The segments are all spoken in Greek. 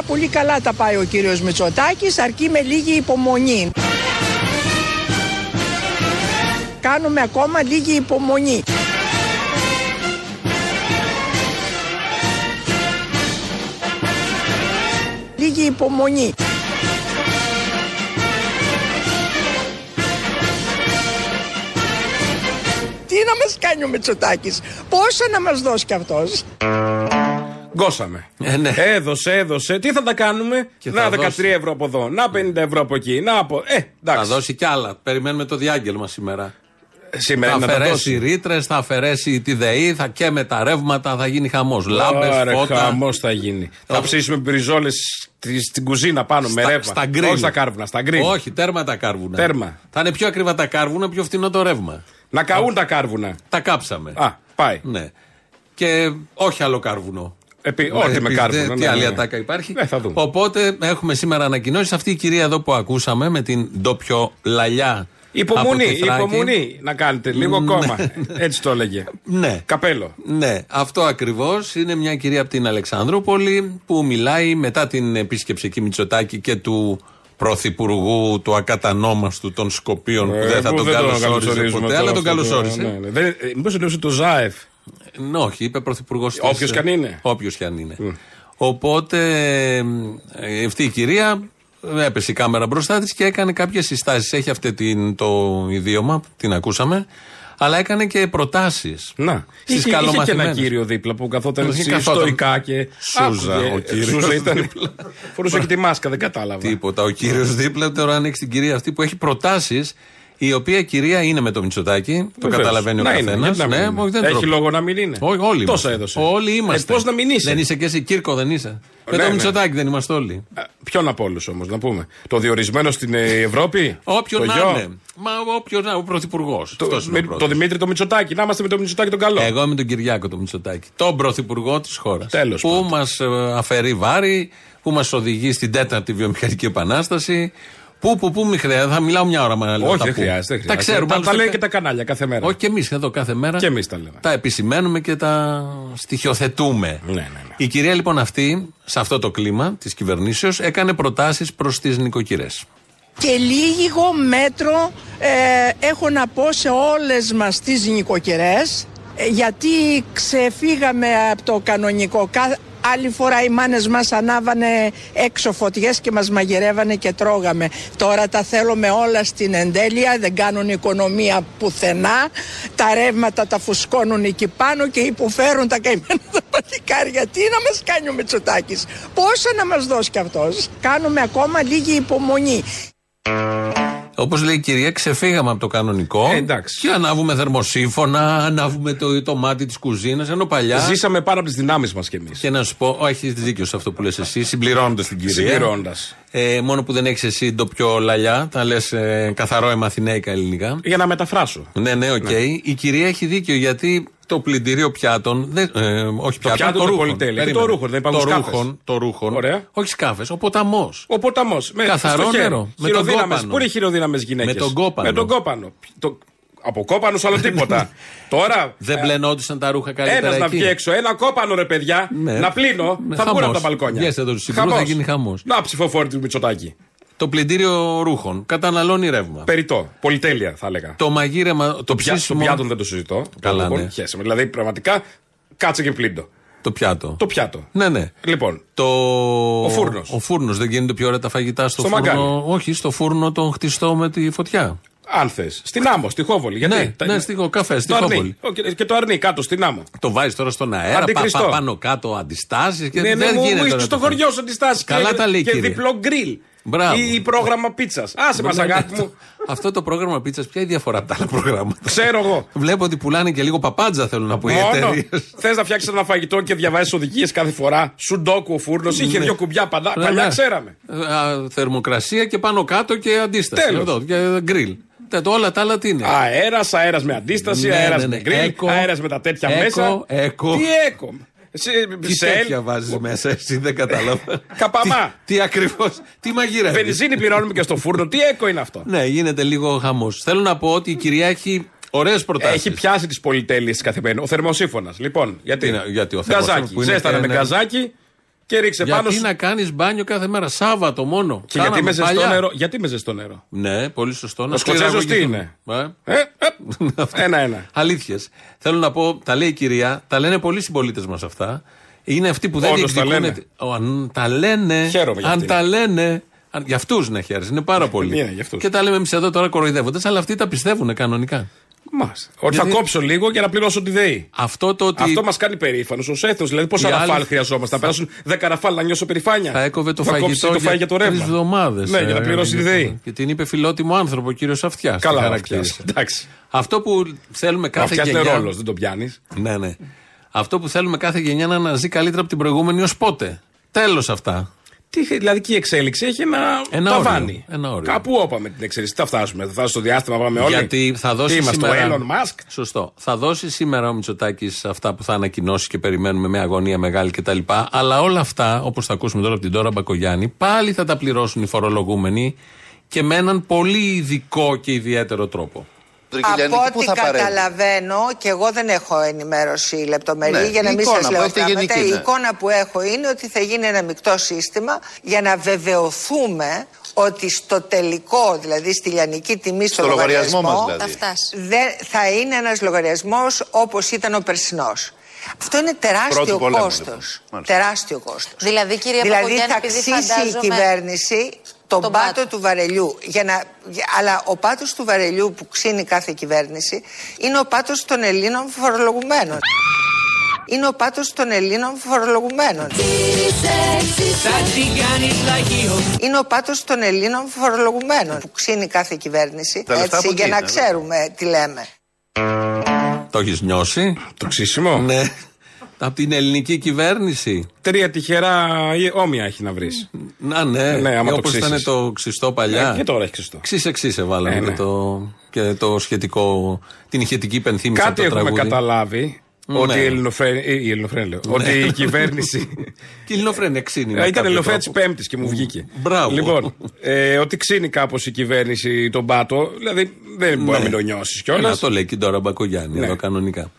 Πάρα πολύ καλά τα πάει ο κύριος Μητσοτάκης, αρκεί με λίγη υπομονή. Κάνουμε ακόμα λίγη υπομονή. Λίγη υπομονή. Τι να μας κάνει ο Μητσοτάκης, πόσα να μας δώσει κι αυτός. Γκώσαμε. Ναι. Έδωσε. Τι θα τα κάνουμε. Και να 13 δώσει. Ευρώ από εδώ. Να 50 ευρώ από εκεί. Να από. Εντάξει. Θα δώσει κι άλλα. Περιμένουμε το διάγγελμα σήμερα. Σήμερα θα αφαιρέσει ρήτρες, θα αφαιρέσει τη ΔΕΗ, θα καίμε τα ρεύματα, θα γίνει χαμός. Λάμπες, φώτα. Χαμός θα γίνει. Θα ψήσουμε μπριζόλες στην κουζίνα πάνω με ρεύμα. Στα γκριν. Όχι στα κάρβουνα. Στα γκριν. Όχι, τέρμα τα κάρβουνα. Τέρμα. Θα είναι πιο ακριβά τα κάρβουνα, πιο φθηνό το ρεύμα. Να καούν τα κάρβουνα. Τα κάψαμε. Α, πάει. Ναι. Και όχι άλλο κάρβουνο. Ό,τι με κάρβουνο. Τι άλλη ατάκα υπάρχει. Θα δούμε. Οπότε έχουμε σήμερα ανακοινώσεις. Αυτή η κυρία εδώ που ακούσαμε με την ντόπιο λαλιά. Υπομονή να κάνετε λίγο ακόμα. Έτσι το έλεγε. Ναι. Καπέλο. Ναι, αυτό ακριβώς. Είναι μια κυρία από την Αλεξανδρούπολη που μιλάει μετά την επίσκεψη εκεί Μητσοτάκη και του πρωθυπουργού, του ακατανόμαστου των Σκοπίων, που δεν θα τον καλωσόριζε ποτέ, αλλά τον καλωσόρισε. Μήπως εννοούσε το Ζάεφ. Όχι, είπε πρωθυπουργός. Όποιος κι αν είναι. Όποιος κι αν είναι. Οπότε αυτή η κυρία. Έπεσε η κάμερα μπροστά της και έκανε κάποιες συστάσεις. Έχει αυτό το ιδίωμα, την ακούσαμε. Αλλά έκανε και προτάσεις. Να. Στις καλομαθημένες. Είχε και ένα κύριο δίπλα που καθόταν ιστορικά και. Σούζα. Άκουγε, ο κύριος δίπλα. Φορούσε και τη μάσκα, δεν κατάλαβα. Τίποτα. Ο κύριος δίπλα τώρα ανοίξει την κυρία αυτή που έχει προτάσεις. Η οποία κυρία είναι με το Μητσοτάκη, το καταλαβαίνει ο καθένας. Έχει λόγο να μην είναι. Όλοι τόσα έδωσε. Όλοι είμαστε. Πώς να μην είσαι. Δεν είσαι και εσύ, Κύρκο, δεν είσαι. Με το Μητσοτάκη δεν είμαστε όλοι. Ποιον από όλους όμως, να πούμε. Το διορισμένο στην Ευρώπη. Όποιον να είναι. Μα όποιον να είναι, ο πρωθυπουργός. Το Δημήτρη το Μητσοτάκη. Να είμαστε με το Μητσοτάκη τον καλό. Εγώ είμαι τον Κυριάκο το Μητσοτάκη. Τον πρωθυπουργό της χώρας. Που μας αφαιρεί βάρη, που μας οδηγεί στην τέταρτη βιομηχανική επανάσταση. Πού, μη χρειάζεται, θα μιλάω μια ώρα με άλλα. Όχι, δεν χρειάζεται. Τα ξέρουμε. Τα λέει και τα κανάλια κάθε μέρα. Όχι, και εμείς εδώ κάθε μέρα. Και εμείς τα λέμε. Τα επισημαίνουμε και τα στοιχειοθετούμε. Ναι. Η κυρία λοιπόν αυτή, σε αυτό το κλίμα της κυβερνήσεως, έκανε προτάσεις προς τις νοικοκυρές. Και λίγο μέτρο έχω να πω σε όλες μας τις νοικοκυρές, γιατί ξεφύγαμε από το κανονικό. Άλλη φορά οι μάνες μας ανάβανε έξω φωτιές και μας μαγειρεύανε και τρώγαμε. Τώρα τα θέλουμε όλα στην εντέλεια, δεν κάνουν οικονομία πουθενά. Τα ρεύματα τα φουσκώνουν εκεί πάνω και υποφέρουν τα καημένα τα παλικάρια. Τι να μας κάνει ο Μητσοτάκης, πόσα να μας δώσει κι αυτός. Κάνουμε ακόμα λίγη υπομονή. Όπως λέει η κυρία, ξεφύγαμε από το κανονικό και ανάβουμε θερμοσύμφωνα, ανάβουμε το μάτι της κουζίνας, ενώ παλιά... Ζήσαμε πάρα από τις δυνάμεις μας κι εμείς. Και να σου πω, έχεις δίκιο σε αυτό που λες εσύ, συμπληρώνοντας την κυρία. Συμπληρώνοντας. Μόνο που δεν έχεις εσύ το πιο λαλιά, τα λες καθαρό εμαθηναίκα ελληνικά. Για να μεταφράσω. Ναι. Η κυρία έχει δίκιο γιατί... Το πλυντηρίο πιάτων. Το ρούχο. Όχι σκάφες. Ο ποταμός. Καθαρό νερό. Με τον κόπανο. Πού είναι χειροδύναμες γυναίκες. Με τον κόπανο. Από κόπανους άλλο τίποτα. Τώρα. Δεν πλενόντουσαν τα ρούχα καλύτερα. Ένας να βγει έξω. Ένα κόπανο ρε παιδιά. Να πλύνω. Θα βγουν από τα μπαλκόνια. Βγες εδώ του Συμπρού. Θα γίνει χαμός. Να ψηφοφόρη του Μητσοτάκη. Το πλυντήριο ρούχων. Καταναλώνει ρεύμα. Περιττό. Πολυτέλεια θα έλεγα. Το μαγείρεμα. Το πιάτο δεν το συζητώ. Καλά. Ναι. Δηλαδή πραγματικά κάτσε και πλύντο. Το πιάτο. Ναι. Λοιπόν. Ο φούρνος. Δεν γίνεται πιο ωραία τα φαγητά στο φούρνο. Όχι, στο φούρνο τον χτιστό με τη φωτιά. Αν θες. Στην άμμο, στη Χόβολη. Γιατί στη Χόβολη. Και το αρνί κάτω στην άμμο. Το βάζει τώρα στον αέρα, πάνω κάτω αντιστάσεις. Ναι, στο χωριό σου αντιστάσεις. Καλά τα λέει. Και διπλό γκριλ. Μπράβο. Ή πρόγραμμα πίτσας. Άσε μας αγάπη μου. Αυτό το πρόγραμμα πίτσας, ποια η διαφορά από τα άλλα προγράμματα. Ξέρω εγώ. Βλέπω ότι πουλάνε και λίγο παπάντζα θέλουν να πούνε οι εταιρείες. Θες να φτιάξεις ένα φαγητό και διαβάζεις οδηγίες κάθε φορά. Σουντόκου ο φούρνος, είχε δύο κουμπιά παλιά, ξέραμε. Θερμοκρασία και πάνω κάτω και αντίσταση. Τέλος. Γκριλ. Όλα τα άλλα τι είναι. Αέρας με αντίσταση, αέρας με γκριλ, αέρας με τα τέτοια μέσα. Τι έκο. Τι τέτοια βάζεις μέσα, εσύ δεν κατάλαβα. Καπαμά. Τι ακριβώς, τι μαγείρευε. Βενζίνη πληρώνουμε και στο φούρνο, τι έκο είναι αυτό. Ναι, γίνεται λίγο χαμός. Θέλω να πω ότι η κυρία έχει ωραίες προτάσεις. Έχει πιάσει τις πολυτέλειες καθημερινές. Ο θερμοσύμφωνας, λοιπόν. Γιατί ο θερμοσύμφωνας. Γκαζάκι. Ζέστανα με γκαζάκι. Και ρίξε γιατί πάνω. Γιατί να κάνεις μπάνιο κάθε μέρα, Σάββατο μόνο. Και γιατί με ζεστό νερό. Γιατί με ζεστό νερό. Ναι, πολύ σωστό. Ο Σκοτσέζος τι είναι. Ένα-ένα. Αλήθειες. Θέλω να πω, τα λέει η κυρία, τα λένε πολλοί συμπολίτες μας αυτά. Είναι αυτοί που δεν διεκδικούν. Τα λένε. Χαίρομαι. Αν τα λένε. Για αυτούς να χαίρεσαι. Είναι πάρα πολύ. Και τα λέμε εμείς εδώ τώρα κοροϊδεύοντας, αλλά αυτοί τα πιστεύουν κανονικά. Μας. Ότι γιατί... θα κόψω λίγο για να πληρώσω τη ΔΕΗ. Αυτό, το ότι... αυτό μας κάνει περήφανος ως έθνος. Δηλαδή, πόσα ραφάλ χρειαζόμαστε. Θα περάσουν 10 ραφάλ να νιώσω περηφάνεια. Θα έκοβε το φαγητό για το ρεύμα. 3 εβδομάδες. Ναι, για να πληρώσει τη ΔΕΗ. Και την είπε φιλότιμο άνθρωπο, ο κύριος Αυτιάς. Καλά, χαρακτήρισε. Αυτό που θέλουμε κάθε γενιά. Αυτιάς είναι ρόλος, δεν τον πιάνεις. Ναι, ναι. Αυτό που θέλουμε κάθε γενιά να αναζεί καλύτερα από την προηγούμενη ως πότε. Τέλος αυτά. Δηλαδή και η εξέλιξη έχει ένα ταβάνι. Κάπου όπα με την εξέλιξη. Θα φτάσουμε. Θα φτάσουμε στο διάστημα, πάμε όλοι. Γιατί θα δώσει σήμερα. Elon Musk. Σωστό. Θα δώσει σήμερα ο Μητσοτάκης αυτά που θα ανακοινώσει και περιμένουμε με αγωνία μεγάλη κτλ. Αλλά όλα αυτά, όπως θα ακούσουμε τώρα από την Δόρα Μπακογιάννη, πάλι θα τα πληρώσουν οι φορολογούμενοι και με έναν πολύ ειδικό και ιδιαίτερο τρόπο. Από ό,τι καταλαβαίνω, και εγώ δεν έχω ενημέρωση λεπτομερή, ναι, για να μην σας λέω πράγματα, η εικόνα που έχω είναι ότι θα γίνει ένα μεικτό σύστημα για να βεβαιωθούμε ότι στο τελικό, δηλαδή στη λιανική τιμή, στο λογαριασμό μας, δηλαδή, θα είναι ένας λογαριασμός όπως ήταν ο περσινός. Αυτό είναι τεράστιο κόστος. Λοιπόν. Τεράστιο κόστος. Δηλαδή, κυρία Παπαγιάννη, θα ξύσει η κυβέρνηση τον πάτο του βαρελιού. Αλλά ο πάτος του βαρελιού που ξύνει κάθε κυβέρνηση είναι ο πάτος των Ελλήνων φορολογουμένων. Είναι ο πάτος των Ελλήνων φορολογουμένων. Είναι ο πάτος των Ελλήνων φορολογουμένων που ξύνει κάθε κυβέρνηση. Έτσι, για να ξέρουμε τι λέμε. Το έχεις νιώσει. Το ξύσιμο. Ναι. Από την ελληνική κυβέρνηση. 3 τυχερά όμοια έχει να βρεις. Να ναι, ναι, όπως ήταν το ξυστό παλιά. Και τώρα έχει ξυστό. Ξύσε βάλαμε και το σχετικό, την ηχητική υπενθύμηση από το τραγούδι. Κάτι έχουμε καταλάβει. Ότι η Ελληνοφρένεια. Ότι η κυβέρνηση. Και η Ελληνοφρένεια ξύνει. Ήταν Ελληνοφρένεια της Πέμπτης και μου βγήκε. Μπράβο. Λοιπόν, ότι ξύνει κάπως η κυβέρνηση τον πάτο. Δηλαδή δεν μπορεί να μην το νιώσει κιόλας. Να το λέει και τώρα Μπακογιάννη εδώ κανονικά.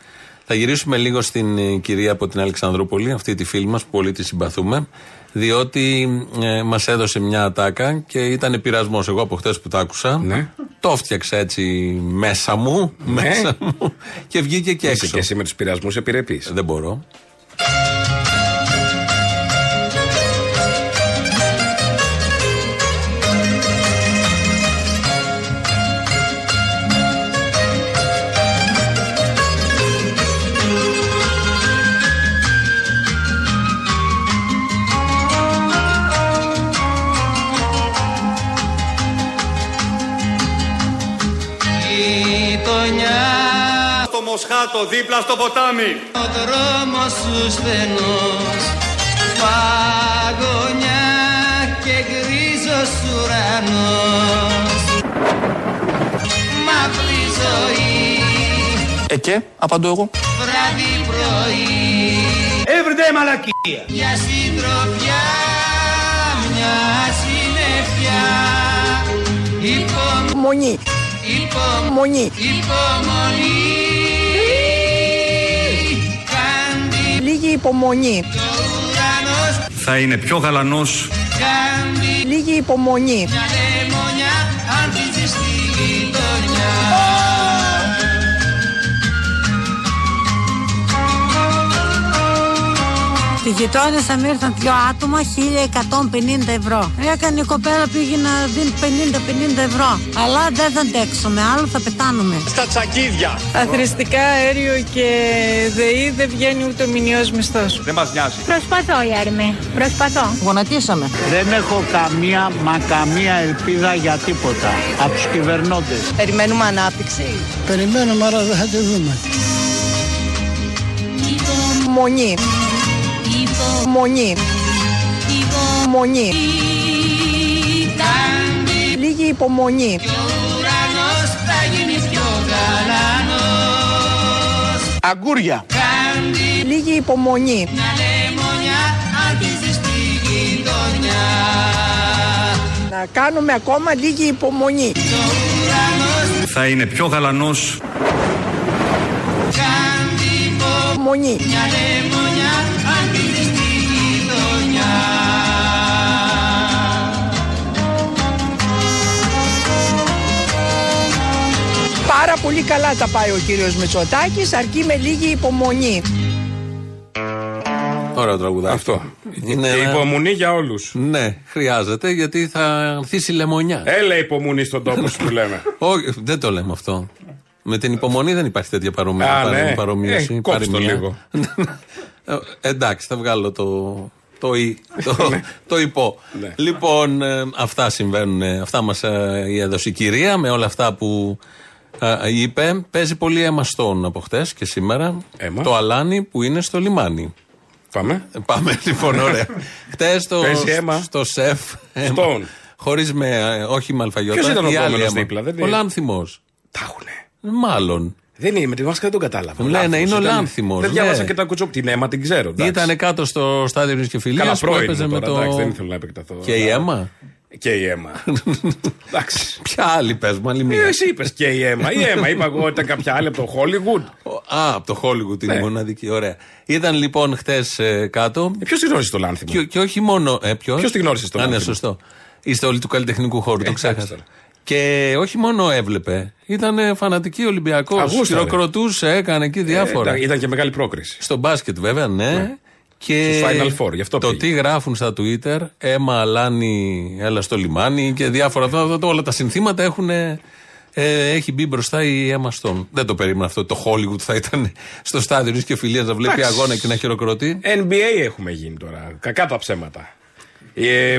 Θα γυρίσουμε λίγο στην κυρία από την Αλεξανδρούπολη, αυτή τη φίλη μας που πολύ τη συμπαθούμε, διότι μας έδωσε μια ατάκα και ήταν πειρασμός. Εγώ από χτες που τα άκουσα, το φτιάξα έτσι μέσα μου, και βγήκε και έξω. Είσαι και εσύ με τους πειρασμούς επιρρεπείς. Δεν μπορώ. Μοσχάτο δίπλα στο ποτάμι. Ο δρόμος σου στενός, παγωνιά και γκρίζος ουρανός. Μαύρη ζωή. Και, απαντώ εγώ. Βράδυ πρωί. Everyday μαλακία. Για συντροφιά, μια συννεφιά. Υπομονή. Υπομονή. Υπομονή. Λίγη υπομονή. Θα είναι πιο γαλανός. Λίγη υπομονή. Μια λεμονιά ανθίζει στη γειτονιά. Στη γειτόνισσα μου ήρθαν 2 άτομα, 1.150 ευρώ. Έκανε η κοπέλα, πήγε να δίνει 50 ευρώ. Αλλά δεν θα αντέξουμε, άλλο θα πετάνουμε. Στα τσακίδια. Αθρηστικά, αέριο και ΔΕΗ δεν βγαίνει ούτε ο μηνιαίος μισθός. Δεν μας νοιάζει. Προσπαθώ, Ιαρμή. Προσπαθώ. Γονατίσαμε. Δεν έχω καμία μα καμία ελπίδα για τίποτα από τους κυβερνώντες. Περιμένουμε ανάπτυξη. Περιμένουμε, άρα δεν θα τη δούμε. Μονή. Μονή. Μονή. Λίγη υπομονή. Αγκούρια. Λίγη υπομονή. Μια λεμονιά άρχιζε στη γειτονιά. Να κάνουμε ακόμα λίγη υπομονή. Θα είναι πιο γαλανός. Μονή. Μια λεμονιά άρχιζε στη γειτονιά. Πάρα πολύ καλά τα πάει ο κύριος Μητσοτάκης, αρκεί με λίγη υπομονή. Ωραίο τραγουδάκι. Αυτό. Είναι... υπομονή για όλους. Ναι, χρειάζεται γιατί θα ανθίσει λεμονιά. Έλα υπομονή στον τόπο σου που λέμε. Όχι, δεν το λέμε αυτό. Με την υπομονή δεν υπάρχει τέτοια παρομοίωση. Κόψτε το λίγο. Εντάξει, θα βγάλω το υπό. Λοιπόν, αυτά συμβαίνουν. Αυτά μας έδωσε η κυρία με όλα αυτά που είπε. Παίζει πολύ Emma Stone από χτες και σήμερα. Το αλάνι που είναι στο λιμάνι. Πάμε. Πάμε λοιπόν, ωραία. Χτες στο σεφ. Stone. Χωρίς με, όχι με αλφαγιώτα. Ποιος ήταν ο επόμενος δίπλα? Ο Λάνθιμος. Τα έχουνε. Μάλλον. Δεν είναι, με τη μάσκα δεν τον κατάλαβα. Λένε, είναι ο Λάνθιμος. Δεν διάβασα και τα κουτσόπ, την Emma την ξέρω. Ήτανε κάτω στο στάδιο της Κεφυλίας. Καλά πρώην τώρα, εντάξει, δεν ήθελα να επεκταθώ. Και η Emma. Και η Emma. Εντάξει. Ποια άλλη πες μου, άλλη μία. Εσύ είπες και η Emma. Η Emma, είπα εγώ, ήταν κάποια άλλη από το Hollywood. Α, από το Hollywood είναι μοναδική, ωραία. Ήταν λοιπόν χτες κάτω. Ποιος τη γνώρισε το Λάνθιμο? Και όχι μόνο. Ποιος τη γνώρισε το Λάνθιμο? Ναι, σωστό. Η στολή του καλλιτεχνικού χώρου, το ξέχασα. Και όχι μόνο έβλεπε, ήταν φανατική Ολυμπιακός. Χειροκροτούσε, έκανε εκεί διάφορα. Ήταν και μεγάλη πρόκριση. Στο μπάσκετ, βέβαια, ναι. Και Final Four, γι' αυτό το πήγε. Τι γράφουν στα Twitter, Emma Αλάνη, έλα στο λιμάνι και διάφορα. Όλα τα συνθήματα έχει μπει μπροστά η Emma Stone. Δεν το περίμενα αυτό. Το Hollywood θα ήταν στο στάδιο της Κεφυλίας να βλέπει αγώνα και να χειροκροτεί. NBA έχουμε γίνει τώρα. Κακά τα ψέματα.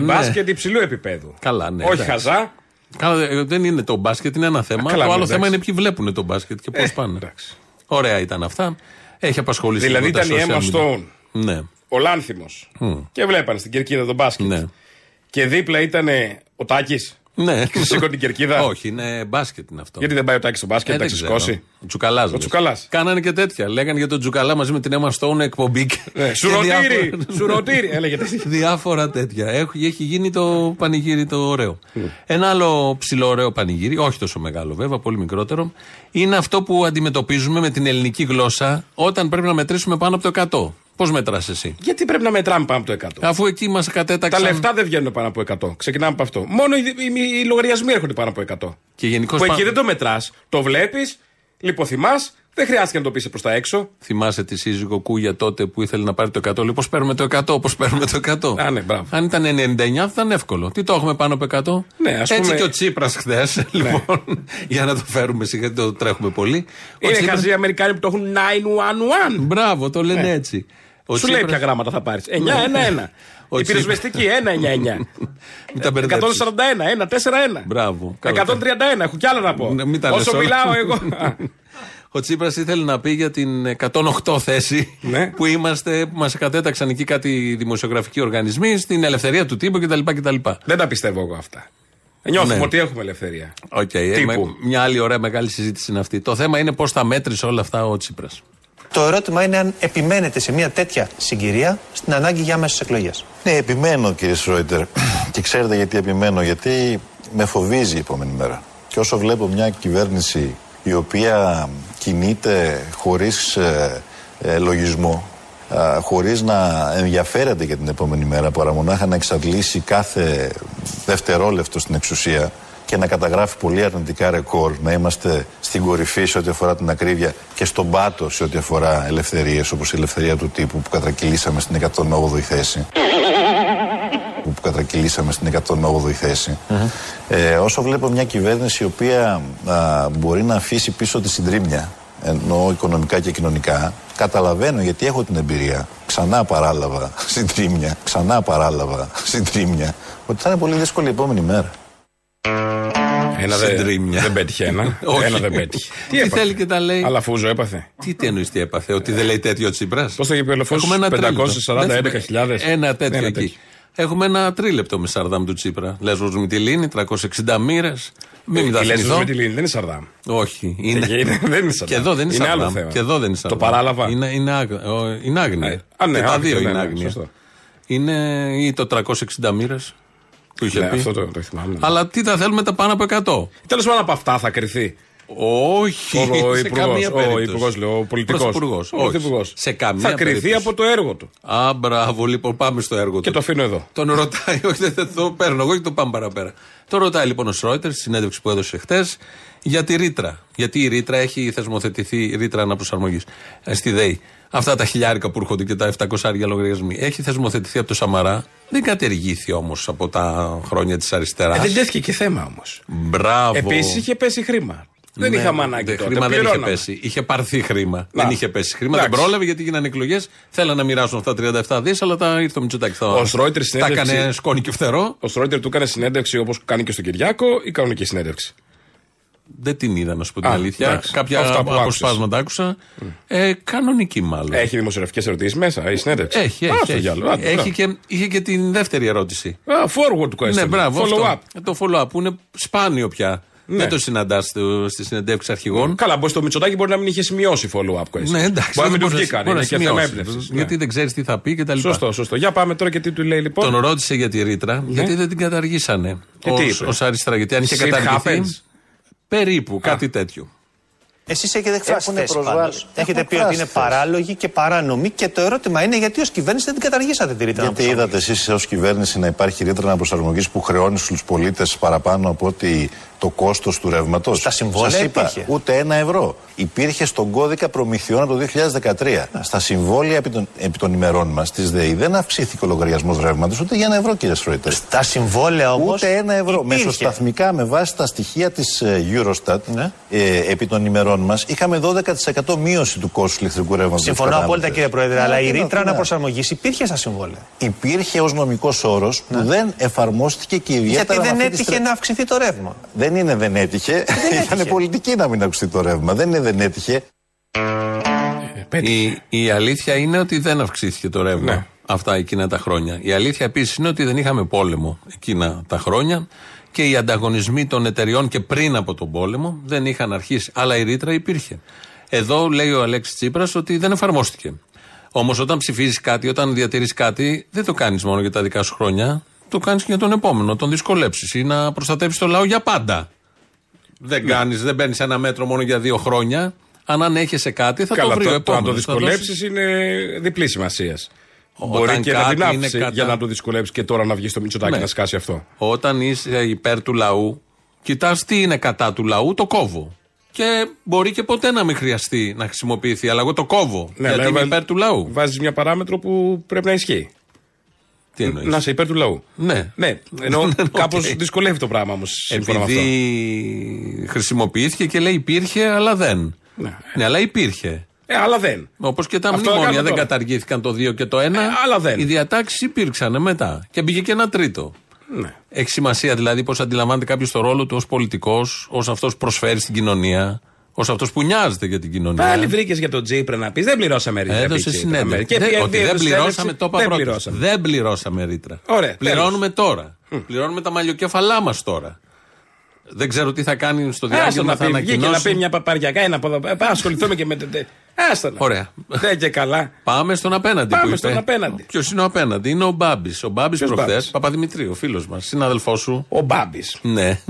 Μπάσκετ υψηλού επίπεδου. Καλά, ναι. Όχι χαζά. Καλά, δεν είναι το μπάσκετ, είναι ένα θέμα. Το άλλο θέμα είναι ποιοι βλέπουν το μπάσκετ και πώς πάνε. Εντάξει. Ωραία ήταν αυτά. Έχει απασχολήσει. Δηλαδή ήταν η Emma Stone, ναι, ο Λάνθιμος και βλέπανε στην κερκίδα τον μπάσκετ. Ναι. Και δίπλα ήταν ο Τάκης. Ναι. Και σήκω την κερκίδα. Όχι, είναι μπάσκετ είναι αυτό. Γιατί δεν πάει ο Τάκης στο μπάσκετ, θα ξεσηκώσει. Ο Τσουκαλάς. Κάνανε και τέτοια. Λέγανε για τον Τσουκαλά μαζί με την Emma Stone εκπομπή. Σουρωτήρι! Έλεγε διάφορα τέτοια. Έχει γίνει το πανηγύρι το ωραίο. Ένα άλλο ψηλό ωραίο πανηγύρι, όχι τόσο μεγάλο βέβαια, πολύ μικρότερο, είναι αυτό που αντιμετωπίζουμε με την ελληνική γλώσσα όταν πρέπει να μετρήσουμε πάνω από το 100. Πώς μετράς εσύ? Γιατί πρέπει να μετράμε πάνω από το 100? Αφού εκεί μας κατέταξαν. Τα λεφτά δεν βγαίνουν πάνω από 100. Ξεκινάμε από αυτό. Μόνο οι λογαριασμοί έρχονται πάνω από 100. Και γενικώς. Που εκεί δεν το μετράς. Το βλέπεις, λιποθυμάς, δεν χρειάζεται να το πεις προς τα έξω. Θυμάσαι τη σύζυγο Κούγια τότε που ήθελε να πάρει το 100. Λοιπόν, πώς παίρνουμε το 100, πώς παίρνουμε το 100. Α, ναι, μπράβο. Αν ήταν 99 θα ήταν εύκολο. Τι το έχουμε πάνω από 100. Ναι, ας πούμε... Έτσι και ο Τσίπρας χθες, ναι. Λοιπόν, για να το φέρουμε σιγά, γιατί το τρέχουμε πολύ. Είναι Τσίπρας... χαζοί οι Αμερικάνοι που το έχουν 911. Μπράβο, το λένε ναι. Έτσι. Ο Σου Τσίπρας... λέει ποια γράμματα θα πάρεις. 9-1-1. Η πυροσβεστική 1-9-9. 141, 1-4-1. Μπράβο. 131, έχω κι άλλα να πω. Όσο μιλάω εγώ. Ο Τσίπρας ήθελε να πει για την 108 θέση που είμαστε, που μας κατέταξαν εκεί κάτι δημοσιογραφικοί οργανισμοί, στην ελευθερία του τύπου κτλ. Δεν τα πιστεύω εγώ αυτά. Νιώθουμε ότι έχουμε ελευθερία. Μια άλλη ωραία μεγάλη συζήτηση είναι αυτή. Το θέμα είναι πώς θα μέτρησε όλα αυτά ο Τσίπρας. Το ερώτημα είναι αν επιμένετε σε μια τέτοια συγκυρία στην ανάγκη για άμεσες εκλογές. Ναι, επιμένω κύριε Σρόιντερ. Και ξέρετε γιατί επιμένω? Γιατί με φοβίζει η επόμενη μέρα. Και όσο βλέπω μια κυβέρνηση η οποία κινείται χωρίς λογισμό, χωρίς να ενδιαφέρεται για την επόμενη μέρα, παρά μονάχα να εξαντλήσει κάθε δευτερόλεπτο στην εξουσία και να καταγράφει πολύ αρνητικά ρεκόρ, να είμαστε στην κορυφή σε ό,τι αφορά την ακρίβεια και στον πάτο σε ό,τι αφορά ελευθερίες, όπως η ελευθερία του τύπου που κατρακυλήσαμε στην 108η θέση. Όσο βλέπω μια κυβέρνηση η οποία μπορεί να αφήσει πίσω τη συντρίμμια, εννοώ οικονομικά και κοινωνικά, καταλαβαίνω γιατί έχω την εμπειρία, ξανά παράλαβα συντρίμμια, ότι θα είναι πολύ δύσκολη η επόμενη μέρα. Δεν πέτυχε ένα. Ένα δεν πέτυχε. Τι θέλει και τα λέει. Αλαφούζο έπαθε. Τι εννοεί τι έπαθε, ότι δεν λέει τέτοιο Τσίπρας? Πώς το είπε ο Αλαφούζος, 540-11.000. Ένα τέτοιο εκεί. Έχουμε ένα τρίλεπτο με Σαρδάμ του Τσίπρα. Λέσβος Μυτιλήνη, 360 μοίρες. Μην τα θυμηθώ. Λέσβος Μυτιλήνη δεν είναι Σαρδάμ. Όχι. Είναι... δεν είναι Σαρδάμ. Και εδώ δεν είναι Σαρδάμ. Το παράλαβα. Είναι άγνοια. Και τα δύο είναι άγνοια. Είναι ή το 360 μοίρες που είχε πει. Αυτό το θυμάμαι. Αλλά τι θα θέλουμε τα πάνω από 100. Τέλος πάντων από αυτά θα κρυθεί. Όχι, ο Πρωθυπουργός. Σε καμία θα κρυθεί περίπτωση. Από το έργο του. Α, μπράβο, λοιπόν, πάμε στο έργο του. Και το αφήνω εδώ. Τον ρωτάει, όχι, δεν το παίρνω εγώ και το πάμε παραπέρα. Τον ρωτάει λοιπόν ο Σρόιτερ, στη συνέντευξη που έδωσε χτες, για τη ρήτρα. Γιατί η ρήτρα έχει θεσμοθετηθεί, ρήτρα αναπροσαρμογής στη ΔΕΗ. Αυτά τα χιλιάρικα που έρχονται και τα 700 λογαριασμοί. Έχει θεσμοθετηθεί από το Σαμαρά. Δεν κατεργήθη όμως από τα χρόνια της αριστεράς. Δεν τέθηκε και θέμα όμως. Μπράβο. Επίσης είχε πέσει χρήμα. Δεν ναι, είχαμε ανάγκη τότε. Χρήμα δεν είχε πέσει. Είχε πάρθει χρήμα. Να. Δεν είχε πέσει χρήμα. Εντάξει. Δεν πρόλαβε γιατί γίνανε εκλογές. Θέλανε να μοιράσουν αυτά 37 δις, αλλά τα ήρθε ο Μητσοτάκης. Ο Σρόιτερ συνέντευξη. Τα έκανε σκόνη και φτερό. Ο Σρόιτερ του έκανε συνέντευξη όπως κάνει και στον Κυριάκο ή κανονική συνέντευξη. Δεν την είδα, να σου πω την αλήθεια. Εντάξει. Κάποια αποσπάσματα άκουσα. Κανονική μάλλον. Έχει δημοσιογραφικές ερωτήσεις μέσα, η συνέντευξη. Έχει. Είχε και την δεύτερη ερώτηση. Forward question. Ναι, μπράβο. Το follow-up που είναι σπάνιο πια. Ναι. Δεν το συναντάς στις συνεντεύξεις αρχηγών. Ναι. Καλά, στο Μητσοτάκη μπορεί να μην είχε σημειώσει follow-up. Ναι, εντάξει. Μπορεί να μην το βγήκαν. Είναι και θέμα έμπνευσης. Γιατί δεν ξέρεις τι θα πει κτλ. Σωστό. Για πάμε τώρα και τι του λέει λοιπόν. Τον ρώτησε για τη ρήτρα, γιατί δεν την καταργήσανε. Ως αριστερά, γιατί αν είχε καταργηθεί. Περίπου κάτι τέτοιο. Εσείς έχετε εκφράσει θέση πάντως. Έχετε πει ότι είναι παράλογη και παράνομη και το ερώτημα είναι γιατί ως κυβέρνηση δεν την καταργήσατε τη ρήτρα. Γιατί είδατε εσείς ως κυβέρνηση να υπάρχει ρήτρα αναπροσαρμογής που χρεώνει στους πολίτες παραπάνω από ότι το κόστος του ρεύματος. Στα συμβόλαια υπήρχε. Ούτε €1. Υπήρχε στον κώδικα προμηθειών από το 2013. Στα συμβόλαια επί των ημερών μας της ΔΕΗ δεν αυξήθηκε ο λογαριασμός ρεύματος ούτε για €1, κύριε Σρόιτερ. Στα συμβόλαια όμως. Ούτε €1. Μεσοσταθμικά με βάση τα στοιχεία της Eurostat επί των ημερών μας είχαμε 12% μείωση του κόστους ηλεκτρικού ρεύματος. Συμφωνώ απόλυτα, κύριε Πρόεδρε, αλλά η ρήτρα αναπροσαρμογής υπήρχε στα συμβόλαια. Υπήρχε ως νομικός όρος που δεν εφαρμόστηκε και ιδιαίτερα. Γιατί δεν έτυχε να αυξηθεί το ρεύμα. Είναι δεν έτυχε. Ήταν πολιτική να μην ακουστεί το ρεύμα. Δεν είναι δεν έτυχε. Η αλήθεια είναι ότι δεν αυξήθηκε το ρεύμα αυτά εκείνα τα χρόνια. Η αλήθεια επίσης είναι ότι δεν είχαμε πόλεμο εκείνα τα χρόνια και οι ανταγωνισμοί των εταιριών και πριν από τον πόλεμο δεν είχαν αρχίσει. Αλλά η ρήτρα υπήρχε. Εδώ λέει ο Αλέξης Τσίπρας ότι δεν εφαρμόστηκε. Όμως όταν ψηφίζεις κάτι, όταν διατηρείς κάτι, δεν το κάνεις μόνο για τα δικά σου χρόνια. Το κάνεις και για τον επόμενο, τον δυσκολέψεις ή να προστατεύσεις το λαό για πάντα. Δεν παίρνεις ένα μέτρο μόνο για 2 χρόνια. Αν ανέχεσαι κάτι, θα το βρει ο επόμενος. Αν το δυσκολέψεις είναι διπλή σημασία. Μπορεί και να την άφησε για να το δυσκολέψεις και τώρα να βγει στο Μητσοτάκη να σκάσει αυτό. Όταν είσαι υπέρ του λαού, κοιτάς τι είναι κατά του λαού, το κόβω. Και μπορεί και ποτέ να μην χρειαστεί να χρησιμοποιηθεί, αλλά εγώ το κόβω. Ναι, γιατί είμαι υπέρ του λαού. Βάζεις μια παράμετρο που πρέπει να ισχύει. Να σε υπέρ του λαού. Ναι. Ενώ κάπως δυσκολεύει το πράγμα όμως. Επειδή χρησιμοποιήθηκε και λέει υπήρχε, αλλά δεν. Ναι, αλλά υπήρχε. Αλλά δεν. Όπως και τα μνημόνια δεν καταργήθηκαν το 2 και το 1. Αλλά δεν. Οι διατάξεις υπήρξαν μετά. Και μπήκε και ένα τρίτο. Ναι. Έχει σημασία δηλαδή πώς αντιλαμβάνεται κάποιος το ρόλο του ως πολιτικός, ως αυτός που προσφέρει στην κοινωνία. Ως αυτός που νοιάζεται για την κοινωνία. Πάλι βρήκες για τον Τσίπρα να πεις. Δεν πληρώσαμε ρήτρα. Έδωσε συνέντευξη. Ότι δεν πληρώσαμε, το είπα πρώτα. Δεν πληρώσαμε ρήτρα. Ωραία, πληρώνουμε τώρα. Πληρώνουμε τα μαλλιοκέφαλά μας τώρα. Δεν ξέρω τι θα κάνει στο διάστημα. Να πει και να πει μια παπαριακά, ένα από εδώ. Ασχοληθούμε και με. Άστανα. Ωραία. Δεν και καλά. Πάμε στον απέναντι. Ποιος είναι ο απέναντι? Είναι ο Μπάμπης. Ο Μπάμπης προχθές. Παπαδημητρίου, φίλος μας, συνάδελφός σου. Ο Μπάμπης. Ναι.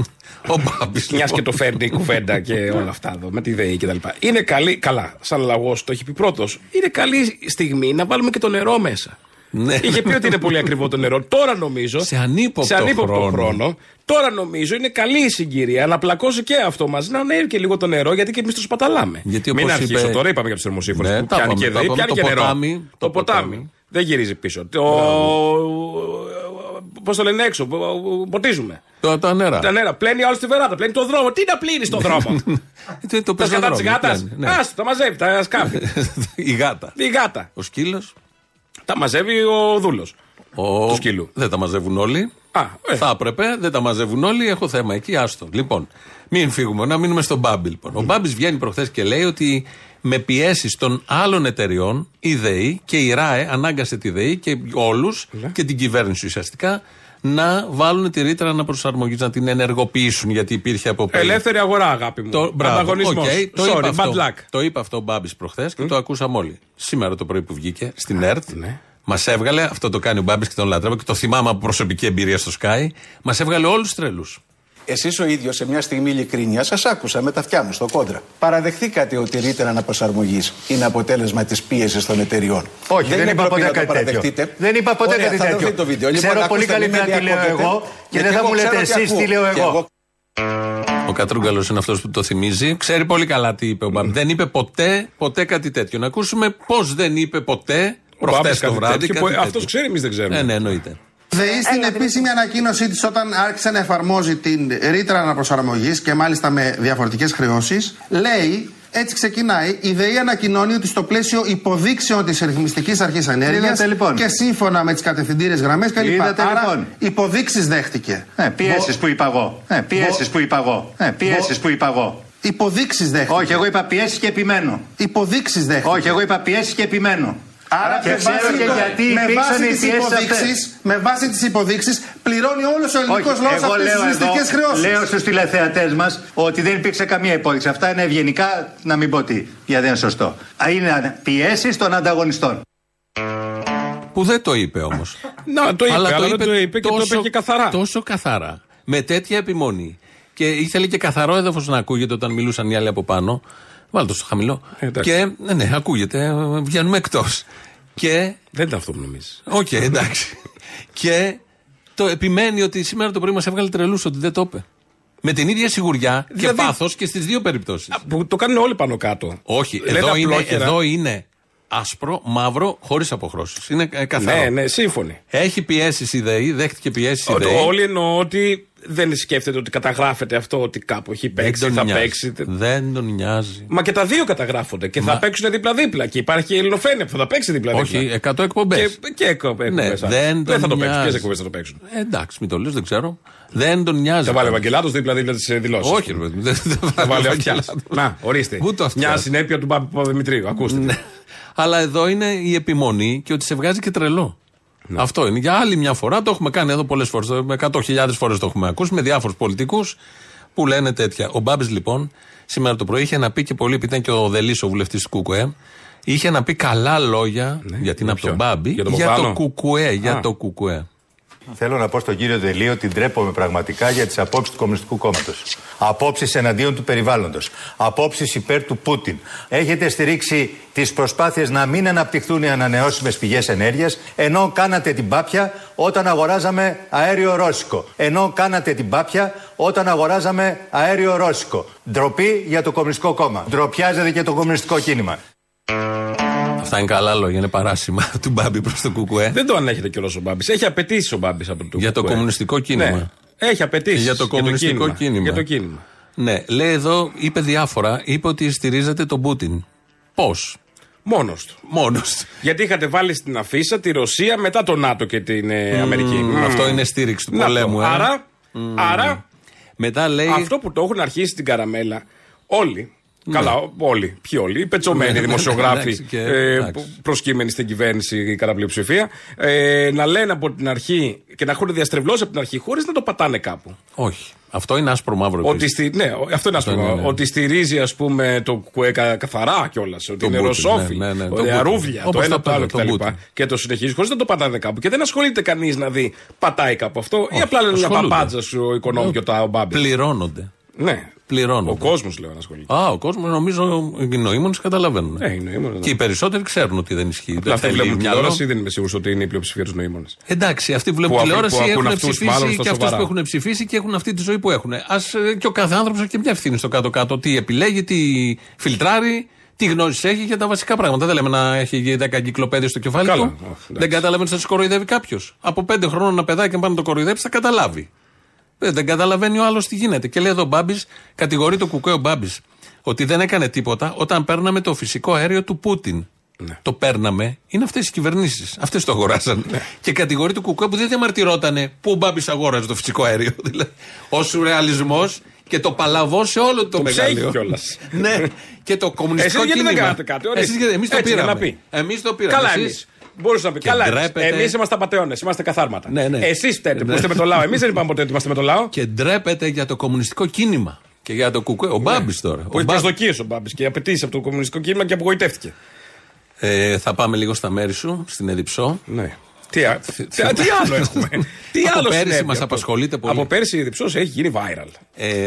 Ο Μπάμπης. Μια και το φέρνει η κουβέντα και όλα αυτά εδώ με τη ΔΕΗ κτλ. Είναι καλή. Καλά. Σαν λαγός το έχει πει πρώτος. Είναι καλή στιγμή να βάλουμε και το νερό μέσα. Ναι. Είχε πει ότι είναι πολύ ακριβό το νερό. Τώρα νομίζω. Σε ανύποπτο χρόνο. Τώρα νομίζω είναι καλή η συγκυρία να πλακώσει και αυτό μαζί. Να ανέβει και λίγο το νερό, γιατί και εμείς το σπαταλάμε. Γιατί μην αρχίσω τώρα, είπαμε για τους θερμοσύμφωνους. Ναι, πιάνει και ΔΕΗ, πιάνει και νερό. Το ποτάμι. Δεν γυρίζει πίσω. Πώς το λένε έξω, ποτίζουμε. Τα νερά. Πλένει άλλο στη βεράντα, πλένει το δρόμο. Τι να πλύνει τον δρόμο. Τα σκατά τη γάτα. Άστο, τα μαζεύει, τα σκάφη. Η γάτα. Ο σκύλος. Τα μαζεύει ο δούλος του σκύλου. Δεν τα μαζεύουν όλοι. Θα έπρεπε, δεν τα μαζεύουν όλοι. Έχω θέμα εκεί, άστο. Λοιπόν, μην φύγουμε, να μείνουμε στον Μπάμπη. Λοιπόν. Ο Μπάμπης βγαίνει προχθές και λέει ότι με πιέσεις των άλλων εταιριών, η ΔΕΗ και η ΡΑΕ ανάγκασε τη ΔΕΗ και όλους και την κυβέρνηση ουσιαστικά να βάλουν τη ρήτρα αναπροσαρμογής, να την ενεργοποιήσουν, γιατί υπήρχε από πριν. Ελεύθερη αγορά, αγάπη μου. Ανταγωνισμός. Okay, το είπε αυτό ο Μπάμπης προχθές και το ακούσαμε όλοι. Σήμερα το πρωί που βγήκε στην ΕΡΤ, μας έβγαλε, αυτό το κάνει ο Μπάμπης και τον λατρεύω και το θυμάμαι από προσωπική εμπειρία στο Sky, μας έβγαλε όλους τους τρελούς. Εσείς ο ίδιος σε μια στιγμή ειλικρίνεια σας άκουσα με τα αυτιά μου στο κόντρα. Παραδεχθήκατε ότι η ρήτρα αναπροσαρμογής είναι αποτέλεσμα της πίεσης των εταιριών. Όχι, δεν είπα ποτέ κάτι τέτοιο. Δεν είπα ποτέ κάτι τέτοιο. Ξέρω πολύ καλύτερα τι λέω εγώ και δεν θα μου λέτε εσείς τι λέω εγώ. Ο Κατρούγκαλος είναι αυτός που το θυμίζει. Ξέρει πολύ καλά τι είπε ο Μπάμπης. Δεν είπε ποτέ κάτι τέτοιο. Να ακούσουμε πώς δεν είπε ποτέ προχθές το βράδυ. Αυτός ξέρει, εμείς δεν ξέρουμε. Ναι, εννοείται. ΔΕΗ στην επίσημη ανακοίνωσή της, όταν άρχισε να εφαρμόζει την ρήτρα αναπροσαρμογής και μάλιστα με διαφορετικές χρεώσεις, λέει, έτσι ξεκινάει, η ΔΕΗ ανακοινώνει ότι στο πλαίσιο υποδείξεων της ρυθμιστικής αρχής ενέργειας λοιπόν, και σύμφωνα με τις κατευθυντήριες γραμμές κλπ. Άρα λοιπόν, υποδείξεις δέχτηκε. Πιέσεις που είπα εγώ. Πιέσεις που είπα εγώ. Πιέσεις που είπα εγώ. Υποδείξεις δέχτηκε. Όχι, εγώ είπα πιέσεις και επιμένω. Υποδείξεις δέχτηκε. Όχι, εγώ είπα πιέσεις και επιμένω. Άρα και με βάση τις υποδείξεις πληρώνει όλος ο ελληνικός λαός αυτές τις μυστικές χρεώσεις. Λέω στους τηλεθεατές μας ότι δεν υπήρξε καμία υπόδειξη. Αυτά είναι ευγενικά, να μην πω τι, γιατί δεν είναι σωστό. Είναι πιέσεις των ανταγωνιστών. Που δεν το είπε όμως. Να, το είπε, αλλά το είπε και το είπε και καθαρά. Τόσο καθαρά, με τέτοια επιμονή. Και ήθελε και καθαρό έδαφος να ακούγεται όταν μιλούσαν οι άλλοι από πάνω. Βάλτε στο χαμηλό. Και ναι, ακούγεται, βγαίνουμε εκτός. Και... δεν ήταν αυτό που νομίζεις. Οκ, εντάξει. Και το επιμένει ότι σήμερα το πρωί μας έβγαλε τρελούς ότι δεν το είπε. Με την ίδια σιγουριά και δηλαδή... πάθος και στις δύο περιπτώσεις. Το κάνουν όλοι πάνω κάτω. Όχι, εδώ είναι άσπρο, μαύρο, χωρίς αποχρώσεις. Είναι καθαρό. Ναι, ναι, σύμφωνοι. Έχει πιέσεις η ΔΕΗ, δέχτηκε πιέσεις η ΔΕΗ. Όλοι εννοώ ότι... δεν σκέφτεται ότι καταγράφεται αυτό ότι κάπου έχει παίξει, θα παίξει. Δεν τον νοιάζει. Μα και τα δύο καταγράφονται και θα παίξουν δίπλα-δίπλα. Και υπάρχει η Ελληνοφρένεια που θα παίξει δίπλα-δίπλα. Όχι, 100 εκπομπές. Και εκπομπές. Ναι, δεν θα το παίξουν. Ποιες εκπομπές θα το παίξουν. Εντάξει, μην το λες, δεν ξέρω. Δεν τον νοιάζει. Θα βάλει ο Ευαγγελάτος δίπλα-δίπλα τις δηλώσεις. Όχι, δεν θα βάλει ο... να, ορίστε. Μια συνέπεια του Παπαδημητρίου. Ακούστε. Αλλά εδώ είναι η επιμονή και ότι σε βγάζει και τρελό. Ναι. Αυτό είναι. Για άλλη μια φορά το έχουμε κάνει εδώ πολλές φορές. 100.000 φορές το έχουμε ακούσει με διάφορους πολιτικούς που λένε τέτοια. Ο Μπάμπης λοιπόν σήμερα το πρωί είχε να πει και πολύ, επειδή ήταν και ο Δελής ο βουλευτής του Κουκουέ, είχε να πει καλά λόγια, ναι, γιατί είναι από τον Μπάμπη, για το Κουκουέ. Θέλω να πω στον κύριο Δελή ότι ντρέπομαι πραγματικά για τις απόψεις του Κομμουνιστικού Κόμματος. Απόψεις εναντίον του περιβάλλοντος. Απόψεις υπέρ του Πούτιν. Έχετε στηρίξει τις προσπάθειες να μην αναπτυχθούν οι ανανεώσιμες πηγές ενέργειας, ενώ κάνατε την πάπια όταν αγοράζαμε αέριο ρώσικο. Ντροπή για το Κομμουνιστικό Κόμμα. Ντροπιάζεται και το Κομμουνιστικό Κίνημα. Αυτά είναι καλά λόγια, είναι παράσημα του Μπάμπη προς το Κουκουέ. Δεν το ανέχεται κιόλας ο Μπάμπης. Έχει απαιτήσει ο Μπάμπης από το Κουκουέ. Για το κομμουνιστικό κίνημα. Ναι. Έχει απαιτήσει. Για το κομμουνιστικό κίνημα. Για το κίνημα. Ναι, λέει εδώ, είπε διάφορα. Είπε ότι στηρίζεται τον Πούτιν. Πώς? Μόνος του. Γιατί είχατε βάλει στην αφίσα τη Ρωσία μετά το ΝΑΤΟ και την Αμερική. Αυτό είναι στήριξη του πολέμου. Άρα. Μετά λέει... αυτό που το έχουν αρχίσει την καραμέλα όλοι. Καλά, όλοι. Ποιοι όλοι? Οι πετσωμένοι δημοσιογράφοι προσκύμενοι στην κυβέρνηση κατά πλειοψηφία. Να λένε από την αρχή και να έχουν διαστρεβλώσει από την αρχή χωρίς να το πατάνε κάπου. Όχι. Αυτό είναι άσπρο μαύρο. Ναι, αυτό είναι άσπρο μαύρο. Ότι στηρίζει, ας πούμε, το ΚΚΕ καθαρά κιόλας. Ότι είναι ρωσόφοι, αρούβλια, το ένα το άλλο κτλ. Και το συνεχίζει χωρίς να το πατάνε κάπου. Και δεν ασχολείται κανείς να δει πατάει κάπου αυτό. Ή απλά λένε μια παπάντζα ο Οικονόμου και ο Μπάμπη. Πληρώνονται. Ναι. Ο κόσμος λέω να ασχολείται. Ο κόσμος, νομίζω οι νοήμονες καταλαβαίνουν. Και οι περισσότεροι ξέρουν ότι δεν ισχύει. Αυτοί βλέπουν τηλεόραση, δεν είμαι σίγουρος ότι είναι η πλειοψηφία τους νοήμονες. Εντάξει, αυτοί βλέπουν τηλεόραση, έχουν ψηφίσει και αυτούς που έχουν ψηφίσει και έχουν αυτή τη ζωή που έχουν. Ας και ο κάθε άνθρωπος έχει και μια ευθύνη στο κάτω-κάτω. Τι επιλέγει, τι φιλτράρει, τι γνώση έχει για τα βασικά πράγματα. Δεν λέμε να έχει 10 εγκυκλοπαίδειες στο κεφάλι του. Δεν καταλαβαίνει ότι θα κοροϊδεύει κάποιο. Από 5 χρόνων ένα παιδάκι, αν πάει να το κοροϊδέψει, θα καταλάβει. Δεν καταλαβαίνει ο άλλος τι γίνεται. Και λέει εδώ ο Μπάμπης, κατηγορεί το Κουκουέ ο Μπάμπης, ότι δεν έκανε τίποτα όταν παίρναμε το φυσικό αέριο του Πούτιν. Ναι. Το παίρναμε, είναι αυτές οι κυβερνήσεις. Αυτές το αγοράσαν. Ναι. Και κατηγορεί το Κουκουέ που δεν διαμαρτυρότανε που ο Μπάμπης αγόραζε το φυσικό αέριο. Ο σουρεαλισμός και το παλαβό σε όλο το μεγάλο. Ναι, και το κομμουνιστικό κίνημα. Εσείς γιατί δεν κάνατε κάτι? Εμείς το πήραμε. Καλά, εμείς. Μπορούσε να πει. Καλά, εμείς είμαστε απατεώνες, είμαστε καθάρματα. Ναι. Εσείς φταίτε που είστε με το λαό. Εμείς δεν είπαμε ποτέ ότι είμαστε με το λαό. Και ντρέπεται για το κομμουνιστικό κίνημα και για το Κουκουέ. Ο Μπάμπης τώρα. Ο προσδοκίες ο Μπάμπης και απαιτήσει από το κομμουνιστικό κίνημα και απογοητεύτηκε. Θα πάμε λίγο στα μέρη σου, στην Εδιψό. Ναι. Τι άλλο έχουμε. Από πέρσι μας απασχολείται πολύ. Από πέρσι η Διψός έχει γίνει viral.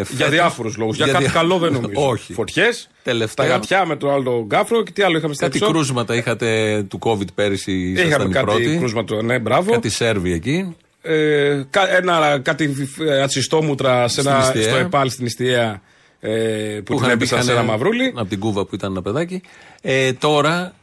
Για διάφορους λόγους. Για κάτι καλό δεν νομίζω. Όχι. Φωτιές, τα γατιά με τον άλλο γκάφρο και τι άλλο είχαμε στην Διψό. Κάτι κρούσματα είχατε του COVID πέρσι. Είχαμε κάτι κρούσματα, ναι, μπράβο. Κάτι Σέρβοι εκεί. Κάτι ατσιστόμουτρα στο ΕΠΑΛ στην Ιστιαία. Που την έπεσαν σε ένα μαυρούλι. Από την Κούβα που ήταν ένα παιδάκι. Τώρα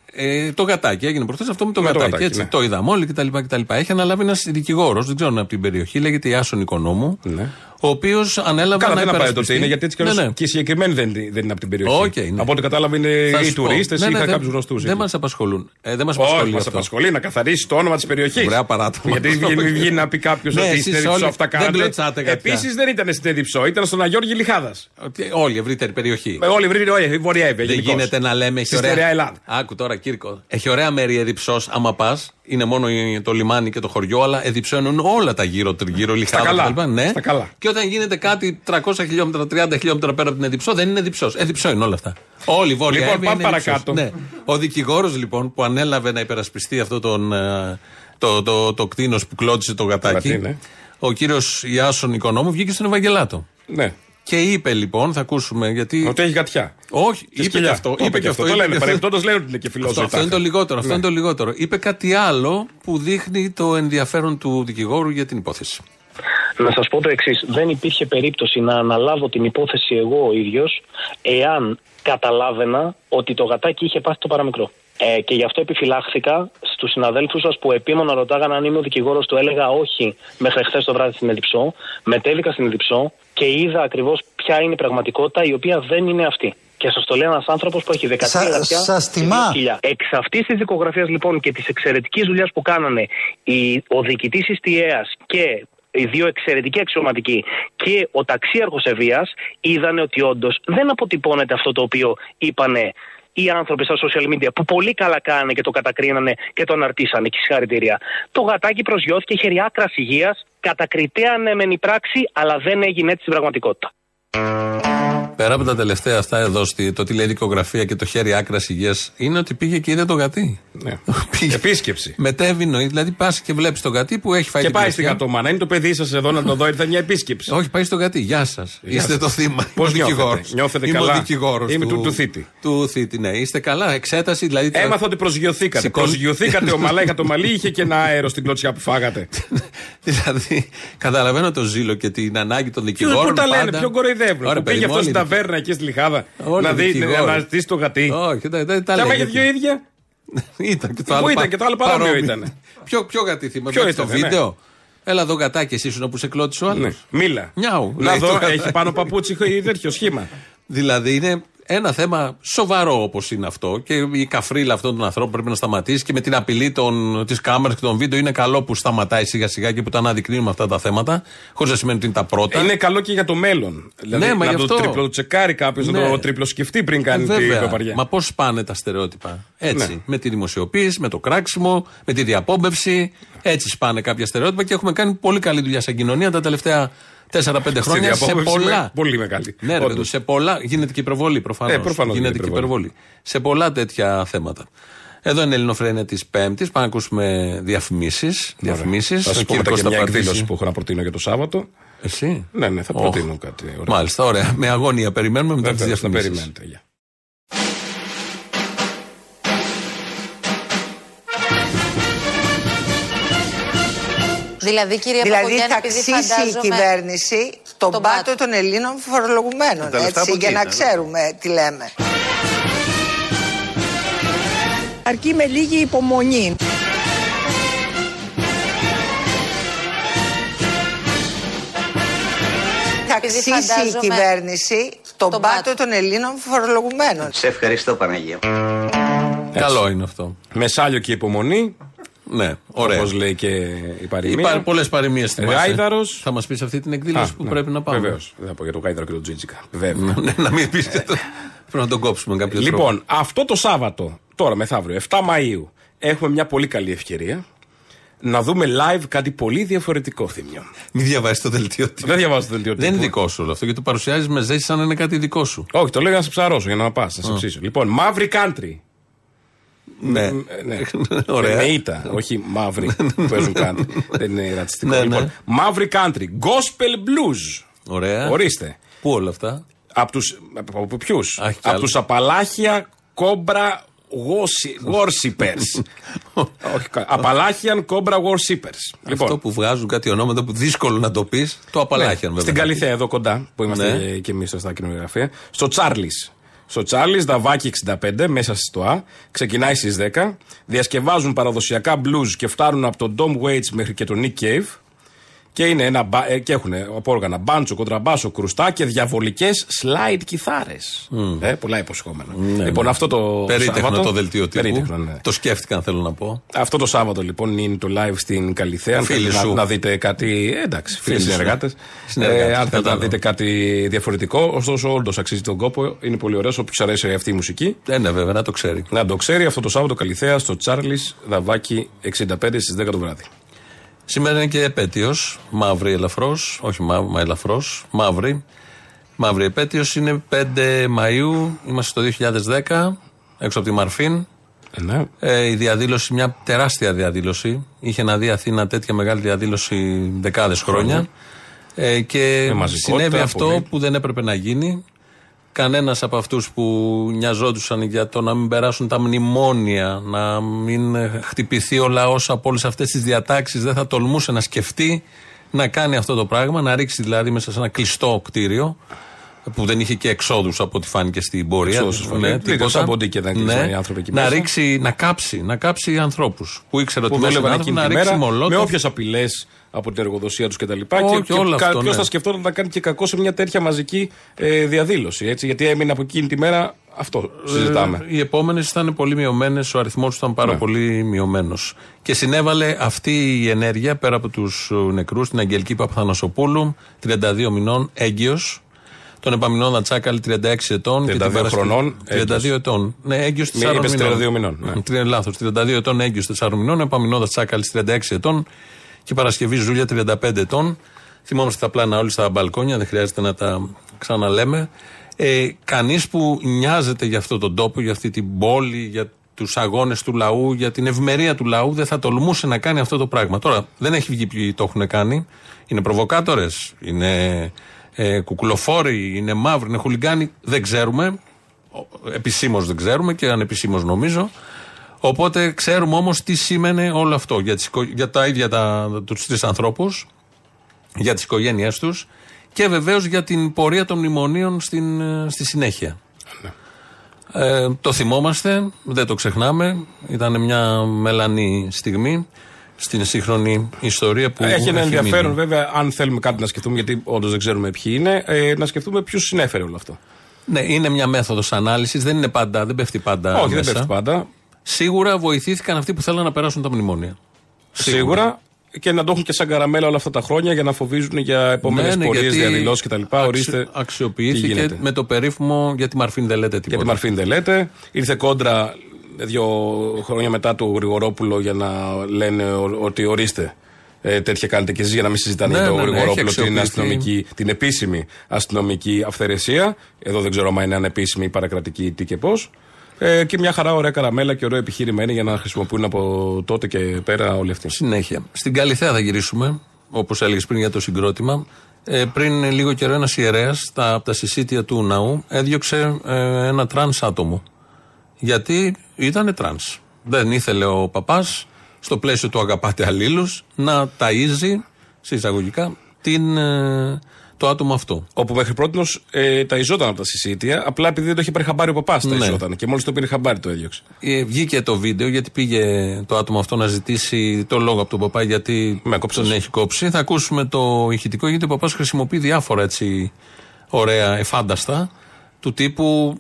το γατάκι, έγινε προχθές αυτό με το γατάκι. Έτσι, ναι. Το είδαμε όλοι κτλ. Έχει αναλάβει ένας δικηγόρος, δεν ξέρω από την περιοχή, λέγεται Ιάσον Οικονόμου. Ναι. Ο οποίος ανέλαβε. Καλά, δεν απαραίτητο ότι είναι, γιατί έτσι κι αλλιώς και οι συγκεκριμένοι δεν είναι από την περιοχή. Okay, ναι. Από ό,τι κατάλαβα είναι οι τουρίστες ή κάποιους γνωστούς. Δεν μας απασχολούν. Όχι, μας απασχολεί να καθαρίσει το όνομα της περιοχής. Ωραία, παράδειγμα. Γιατί βγει να πει κάποιος ότι στην Διψό αυτά κάνατε. Επίσης δεν ήταν στην Διψό, ήταν στον Αγιώργη Λιχάδας. Όλη η ευρύτερη περιοχή. Όλη η ευρύτερη βορειά. Δεν γίνεται να λέμε έχει ωραία. Άκου τώρα, Κύρκο. Έχει ωραία μέρη η Διψό, άμα πα. Είναι μόνο το λιμάνι και το χωριό, αλλά εδιψώνουν όλα τα γύρω-τριγύρω, Λιχάδα κτλ. Ναι. Και όταν γίνεται κάτι 300 χιλιόμετρα, 30 χιλιόμετρα πέρα από την Διψό, δεν είναι Διψός. Διψό είναι όλα αυτά. Όλοι οι βόρειοι. Λοιπόν, πάμε παρακάτω. Ναι. Ο δικηγόρος λοιπόν που ανέλαβε να υπερασπιστεί αυτό το κτήνος που κλώτσισε το γατάκι, ο κύριος Ιάσον Οικονόμου, βγήκε στον Ευαγγελάτο. Ναι. Και είπε λοιπόν, θα ακούσουμε γιατί. Ότι έχει γατιά. Όχι, είπε και αυτό. Το λένε παρεμπιπτόντως, λένε ότι είναι και φιλόσοφο. Αυτό είναι το λιγότερο. Αυτό είναι το λιγότερο. Είπε κάτι άλλο που δείχνει το ενδιαφέρον του δικηγόρου για την υπόθεση. Να σας πω το εξής. Δεν υπήρχε περίπτωση να αναλάβω την υπόθεση εγώ ο ίδιος, εάν καταλάβαινα ότι το γατάκι είχε πάθει το παραμικρό. Και γι' αυτό επιφυλάχθηκα στους συναδέλφους σας που επίμονα ρωτάγαν αν είμαι ο δικηγόρος του. Έλεγα όχι μέχρι χθες το βράδυ στην Διψό. Μετέβηκα στην Διψό και είδα ακριβώς ποια είναι η πραγματικότητα, η οποία δεν είναι αυτή. Και σας το λέει ένας άνθρωπος που έχει 13 χιλιά. Εξ αυτής της δικογραφίας λοιπόν και της εξαιρετικής δουλειάς που κάνανε ο διοικητής Ιστιαίας και οι δύο εξαιρετικοί αξιωματικοί και ο ταξίαρχος Ευβοίας, είδανε ότι όντως δεν αποτυπώνεται αυτό το οποίο είπανε οι άνθρωποι στα social media, που πολύ καλά κάνανε και το κατακρίνανε και τον αρτήσανε, και συγχαρητήρια. Το γατάκι προσγειώθηκε, είχε άκρας υγείας, κατακριτέανε μεν η πράξη, αλλά δεν έγινε έτσι στην πραγματικότητα. Πέρα από τα τελευταία αυτά εδώ, το τι λέει δικογραφία και το χέρι άκρας υγείας, είναι ότι πήγε και είδε το γατί. Ναι. Επίσκεψη. Μετέβη, δηλαδή πα και βλέπει τον γατί που έχει φάει. Και πάει στην γατομάνα. Είναι το παιδί σας εδώ να το δω, ήρθε μια επίσκεψη. Όχι, πάει στον γατί. Γεια σας. Είστε το θύμα. Πώς νιώθετε? Νιώθετε καλά? Είμαι ο δικηγόρος του θήτη. Του θήτη, ναι. Είστε καλά? Εξέταση, δηλαδή. Έμαθα ότι προσγειωθήκατε. Προσγειωθήκατε ομαλά, είχατε είχε και ένα αέρο στην κλωτσιά που φάγατε. Δηλαδή, καταλαβαίνω το ζήλο και την ανάγκη των δικηγόρων. Πού τα λένε, πιο κοροϊδεύουν. Πήγε αυτό στην ταβέρνα εκεί στη Λιχάδα να δει, να αναζητήσει το γατί. Όχι, δεν τα λέγαμε. Δύο ίδια. Ήταν και το άλλο. Παρόμοιο ήταν. Ποιο γατί θυμάμαι? Ποιο ήταν το βίντεο? Ναι. Έλα εδώ γατάκι, εσύ ήσουν που σε κλώτησε ο άλλος. Ναι. Μίλα. Μιάου. Να δω, έχει πάνω παπούτσι ή τέτοιο σχήμα. Δηλαδή είναι ένα θέμα σοβαρό όπως είναι αυτό. Και η καφρίλα αυτών των ανθρώπων πρέπει να σταματήσει. Και με την απειλή της κάμερας και των βίντεο είναι καλό που σταματάει σιγά σιγά και που τα αναδεικνύουμε αυτά τα θέματα. Χωρίς να σημαίνει ότι είναι τα πρώτα. Είναι καλό και για το μέλλον. Δηλαδή ναι, να το τριπλοτσεκάρει κάποιος, ναι, να το τριπλοσκεφτεί πριν κάνει την παπαριά. Μα πώς πάνε τα στερεότυπα. Έτσι. Ναι. Με τη δημοσιοποίηση, με το κράξιμο, με τη διαπόμπευση. Έτσι σπάνε κάποια στερεότυπα και έχουμε κάνει πολύ καλή δουλειά σαν κοινωνία τα τελευταία 4-5 χρόνια σε πολλά. Πολύ μεγάλη. Ναι, ρε, σε πολλά. Γίνεται και υπερβολή προφανώς. Γίνεται και υπερβολή. Σε πολλά τέτοια θέματα. Εδώ είναι η Ελληνοφρένεια της Πέμπτης. Πάμε να ακούσουμε διαφημίσεις. Θα σας πω μετά και μια εκδήλωση που έχω να προτείνω για το Σάββατο. Εσύ? Ναι, θα προτείνω κάτι. Ωραία. Μάλιστα, ωραία. Με αγωνία περιμένουμε μετά τις διαφημίσεις. Δηλαδή, κύριε Παπαγιάννη, θα αυξήσει η κυβέρνηση τον πάτο των Ελλήνων φορολογουμένων, έτσι, για να ξέρουμε τι λέμε. Αρκεί με λίγη υπομονή. Θα αυξήσει η κυβέρνηση τον πάτο των Ελλήνων φορολογουμένων. Σε ευχαριστώ, Παναγία. Καλό είναι αυτό. Μεσάλιο και υπομονή. Ναι, ωραία. Όπως λέει και η παροιμία. Υπάρχουν πολλές παροιμίες στην Ελλάδα. Θα μας πεις αυτή την εκδήλωση που πρέπει να πάμε. Βεβαίως. Δεν θα πω για τον Γάιδαρο και τον Τζίτζικα. Βέβαια. Να μην πεις και το. Πρέπει να τον κόψουμε κάποιο τρόπο. Λοιπόν, αυτό το Σάββατο, τώρα μεθαύριο, 7 Μαΐου, έχουμε μια πολύ καλή ευκαιρία να δούμε live κάτι πολύ διαφορετικό, Θήμιο. Μην διαβάζεις το δελτίο τύπου. Δεν διαβάζεις το δελτίο τύπου. Δεν είναι δικό σου όλο αυτό, γιατί το παρουσιάζεις με ζέση σαν να είναι κάτι δικό σου. Όχι, το λέγα να σε ψαρώσω για να πας, να σε ψήσω. Λοιπόν, Μαύρη Country. Ναι, ναι. Ωραία. Με ήττα, όχι μαύροι που παίζουν country. Δεν είναι ρατσιστικό. Ναι, λοιπόν, ναι. Μαύροι country, gospel blues. Ωραία. Ορίστε. Πού όλα αυτά? Από ποιους? Από τους Απαλάχια Κόμπρα Worshippers. Απαλάχιαν Κόμπρα Worshippers. Αυτό που βγάζουν κάτι ονόματα που δύσκολο να το πεις, το Απαλάχιαν βέβαια. Στην Καλυθέα εδώ κοντά που είμαστε και εμείς στα κοινογραφία. Στο Τσάρλις. Στο Τσάρλις, Δαβάκι 65, μέσα στο Α, ξεκινάει στις 10. Διασκευάζουν παραδοσιακά blues και φτάνουν από τον Tom Waits μέχρι και τον Nick Cave. Και, είναι ένα, και έχουν από όργανα μπάντσο, κοντραμπάσο, κρουστά και διαβολικές slide κιθάρες. Πολλά υποσχόμενα. Ναι, λοιπόν, ναι. Αυτό το περίτεχνο Σάββατο, το δελτίο τύπου. Ναι. Το σκέφτηκαν, θέλω να πω. Αυτό το Σάββατο λοιπόν είναι το live στην Καλυθέα. Να δείτε κάτι. Εντάξει, φίλοι συνεργάτες. Αν θέλετε να δείτε κάτι διαφορετικό. Ωστόσο, όντως αξίζει τον κόπο. Είναι πολύ ωραίο. Όποιος αρέσει αυτή η μουσική. Ναι, βέβαια, να το ξέρει. Να το ξέρει αυτό το Σάββατο Καλυθέα στο Τσάρλις Δαβάκι 65 στις 10 το βράδυ. Σήμερα είναι και επέτειος, μαύρη ελαφρώς, όχι ελαφρώς, μαύρη. Μαύρη επέτειος είναι 5 Μαΐου, είμαστε το 2010, έξω από τη Μαρφίν. Ναι. Η διαδήλωση, μια τεράστια διαδήλωση, είχε να δει Αθήνα τέτοια μεγάλη διαδήλωση δεκάδες χρόνια. Και συνέβη αυτό πολύ. Που δεν έπρεπε να γίνει. Κανένας από αυτούς που νοιαζόντουσαν για το να μην περάσουν τα μνημόνια, να μην χτυπηθεί ο λαός από όλες αυτές τις διατάξεις, δεν θα τολμούσε να σκεφτεί να κάνει αυτό το πράγμα, να ρίξει δηλαδή μέσα σε ένα κλειστό κτίριο που δεν είχε και εξόδους από ό,τι φάνηκε στην πορεία. Να κάψει ανθρώπους που ήξερε ότι μέσα άνθρωποι, να ρίξει μολότοφ. Με όποιες απειλές από την εργοδοσία τους κτλ. Και ποιος θα σκεφτόταν να κάνει και κακό σε μια τέτοια μαζική διαδήλωση. Έτσι, γιατί έμεινε από εκείνη τη μέρα αυτό. Συζητάμε. Οι επόμενες ήταν πολύ μειωμένες, ο αριθμός ήταν πάρα πολύ μειωμένος. Και συνέβαλε αυτή η ενέργεια πέρα από τους νεκρούς την Αγγελική Παπαθανασοπούλου, 32 μηνών, έγκυος. Τον Επαμινώνα Τσάκαλη, 36 ετών. 32 ετών. Ναι, έγκυος 4 μηνών. Ναι. Λάθος, 32 ετών, έγκυος 4 μηνών. Επαμινώνα Τσάκαλη, 36 ετών. Και Παρασκευή Ζούλια, 35 ετών. Θυμόμαστε τα πλάνα όλοι στα μπαλκόνια, δεν χρειάζεται να τα ξαναλέμε. Κανείς που νοιάζεται για αυτόν τον τόπο, για αυτή την πόλη, για τους αγώνες του λαού, για την ευμερία του λαού, δεν θα τολμούσε να κάνει αυτό το πράγμα. Τώρα, δεν έχει βγει ποιοι το έχουν κάνει. Είναι προβοκάτορες, είναι κουκουλοφόροι, είναι μαύροι, είναι χουλιγκάνοι. Δεν ξέρουμε. Επισήμως δεν ξέρουμε και ανεπισήμως νομίζω. Οπότε ξέρουμε όμως τι σήμαινε όλο αυτό για τα ίδια τους τρεις ανθρώπους, για τις οικογένειές τους και βεβαίως για την πορεία των μνημονίων στη συνέχεια. Ναι. Το θυμόμαστε, δεν το ξεχνάμε, ήταν μια μελανή στιγμή στην σύγχρονη ιστορία που έχει ένα ενδιαφέρον μείνει. Βέβαια αν θέλουμε κάτι να σκεφτούμε, γιατί όντως δεν ξέρουμε ποιοι είναι, να σκεφτούμε ποιους συνέφερε όλο αυτό. Ναι, είναι μια μέθοδος ανάλυσης, δεν πέφτει πάντα. Όχι, δεν πέφτει πάντα. Σίγουρα βοηθήθηκαν αυτοί που θέλαν να περάσουν τα μνημόνια. Σίγουρα και να το έχουν και σαν καραμέλα όλα αυτά τα χρόνια για να φοβίζουν για επόμενες πορείες, διαδηλώσεις κτλ. Αξιοποιήθηκε με το περίφημο «Γιατί Μαρφίν δεν λέτε τίποτα». Γιατί Μαρφίν δεν λέτε. Ήρθε κόντρα 2 χρόνια μετά του Γρηγορόπουλο για να λένε ότι ορίστε. Τέτοια κάνετε κι εσείς για να μην συζητάνε το Γρηγορόπουλο την επίσημη αστυνομική αυθαιρεσία. Εδώ δεν ξέρω αν είναι ανεπίσημη ή παρακρατική τι και πώς. Και μια χαρά ωραία καραμέλα και ωραίο επιχείρημα είναι για να χρησιμοποιούν από τότε και πέρα όλοι αυτοί. Συνέχεια. Στην Καλυθέα θα γυρίσουμε, όπως έλεγες πριν για το συγκρότημα. Πριν λίγο καιρό ένας ιερέας από τα συσίτια του ναού έδιωξε ένα τρανς άτομο. Γιατί ήταν τρανς. Δεν ήθελε ο παπάς, στο πλαίσιο του αγαπάτε αλλήλους, να ταΐζει, σε εισαγωγικά, το άτομο αυτό. Όπου μέχρι πρώτος ταϊζόταν από τα συσίτια, απλά επειδή δεν το είχε πάρει χαμπάρι ο παπάς, ταϊζόταν και μόλις το πήρε χαμπάρι το έδιωξε. Βγήκε το βίντεο γιατί πήγε το άτομο αυτό να ζητήσει το λόγο από τον παπά γιατί τον έχει κόψει. Θα ακούσουμε το ηχητικό γιατί ο παπάς χρησιμοποιεί διάφορα έτσι ωραία εφάνταστα του τύπου.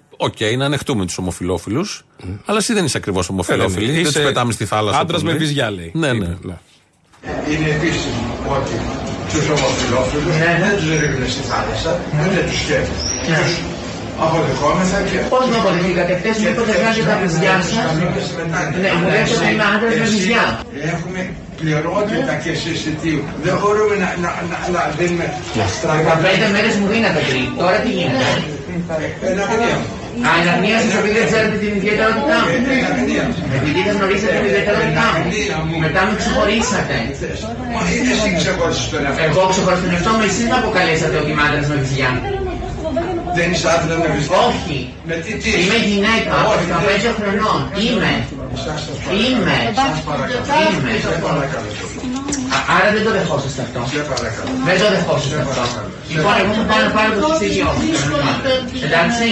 Να ανεχτούμε τους ομοφυλόφιλους, αλλά εσύ δεν είσαι ακριβώς ομοφυλόφιλοι. Δεν τους πετάμε στη θάλασσα. Άντρας με βυζιά λέει. Ναι. Είναι επίσημο ότι τους ομοφυλόφιλους δεν τους ρίχνουν στη θάλασσα, δεν τους σκέφτουν. Τους αποδεχόμεθα και. Πώς με αποδεχτήκατε χτες, μήπως βγάζετε τα βυζιά σας? Ναι, μου λέτε ότι είμαι άντρας με βυζιά. Έχουμε πληρότητα και συστητήριο. Δεν μπορούμε να δίνουμε. 15 μέρες μου δίνατε πριν. Τώρα τι γίνεται? Αναμνίαση, επειδή δεν ξέρετε την ιδιαιτερότητά μου. επειδή δεν γνωρίζετε την ιδιαιτερότητά μου. Μετά με ξεχωρίσατε. Μα είναι εσύ ξεχώρισες τον εαυτό. Εγώ ξεχώρισα τον εαυτό μου, εσείς με αποκαλέσατε ότι είμαι άντρας με βυζιά. Δεν είσαι άντρα με βυζιά. Όχι. Είμαι γυναίκα, 15 χρονών. Είμαι. Άρα δεν το δεχόσαστε αυτό. Δεν το δεχόσαστε αυτό. Λοιπόν, εγώ θα πάω να πάρω το συστήτιό μου. Εντάξει.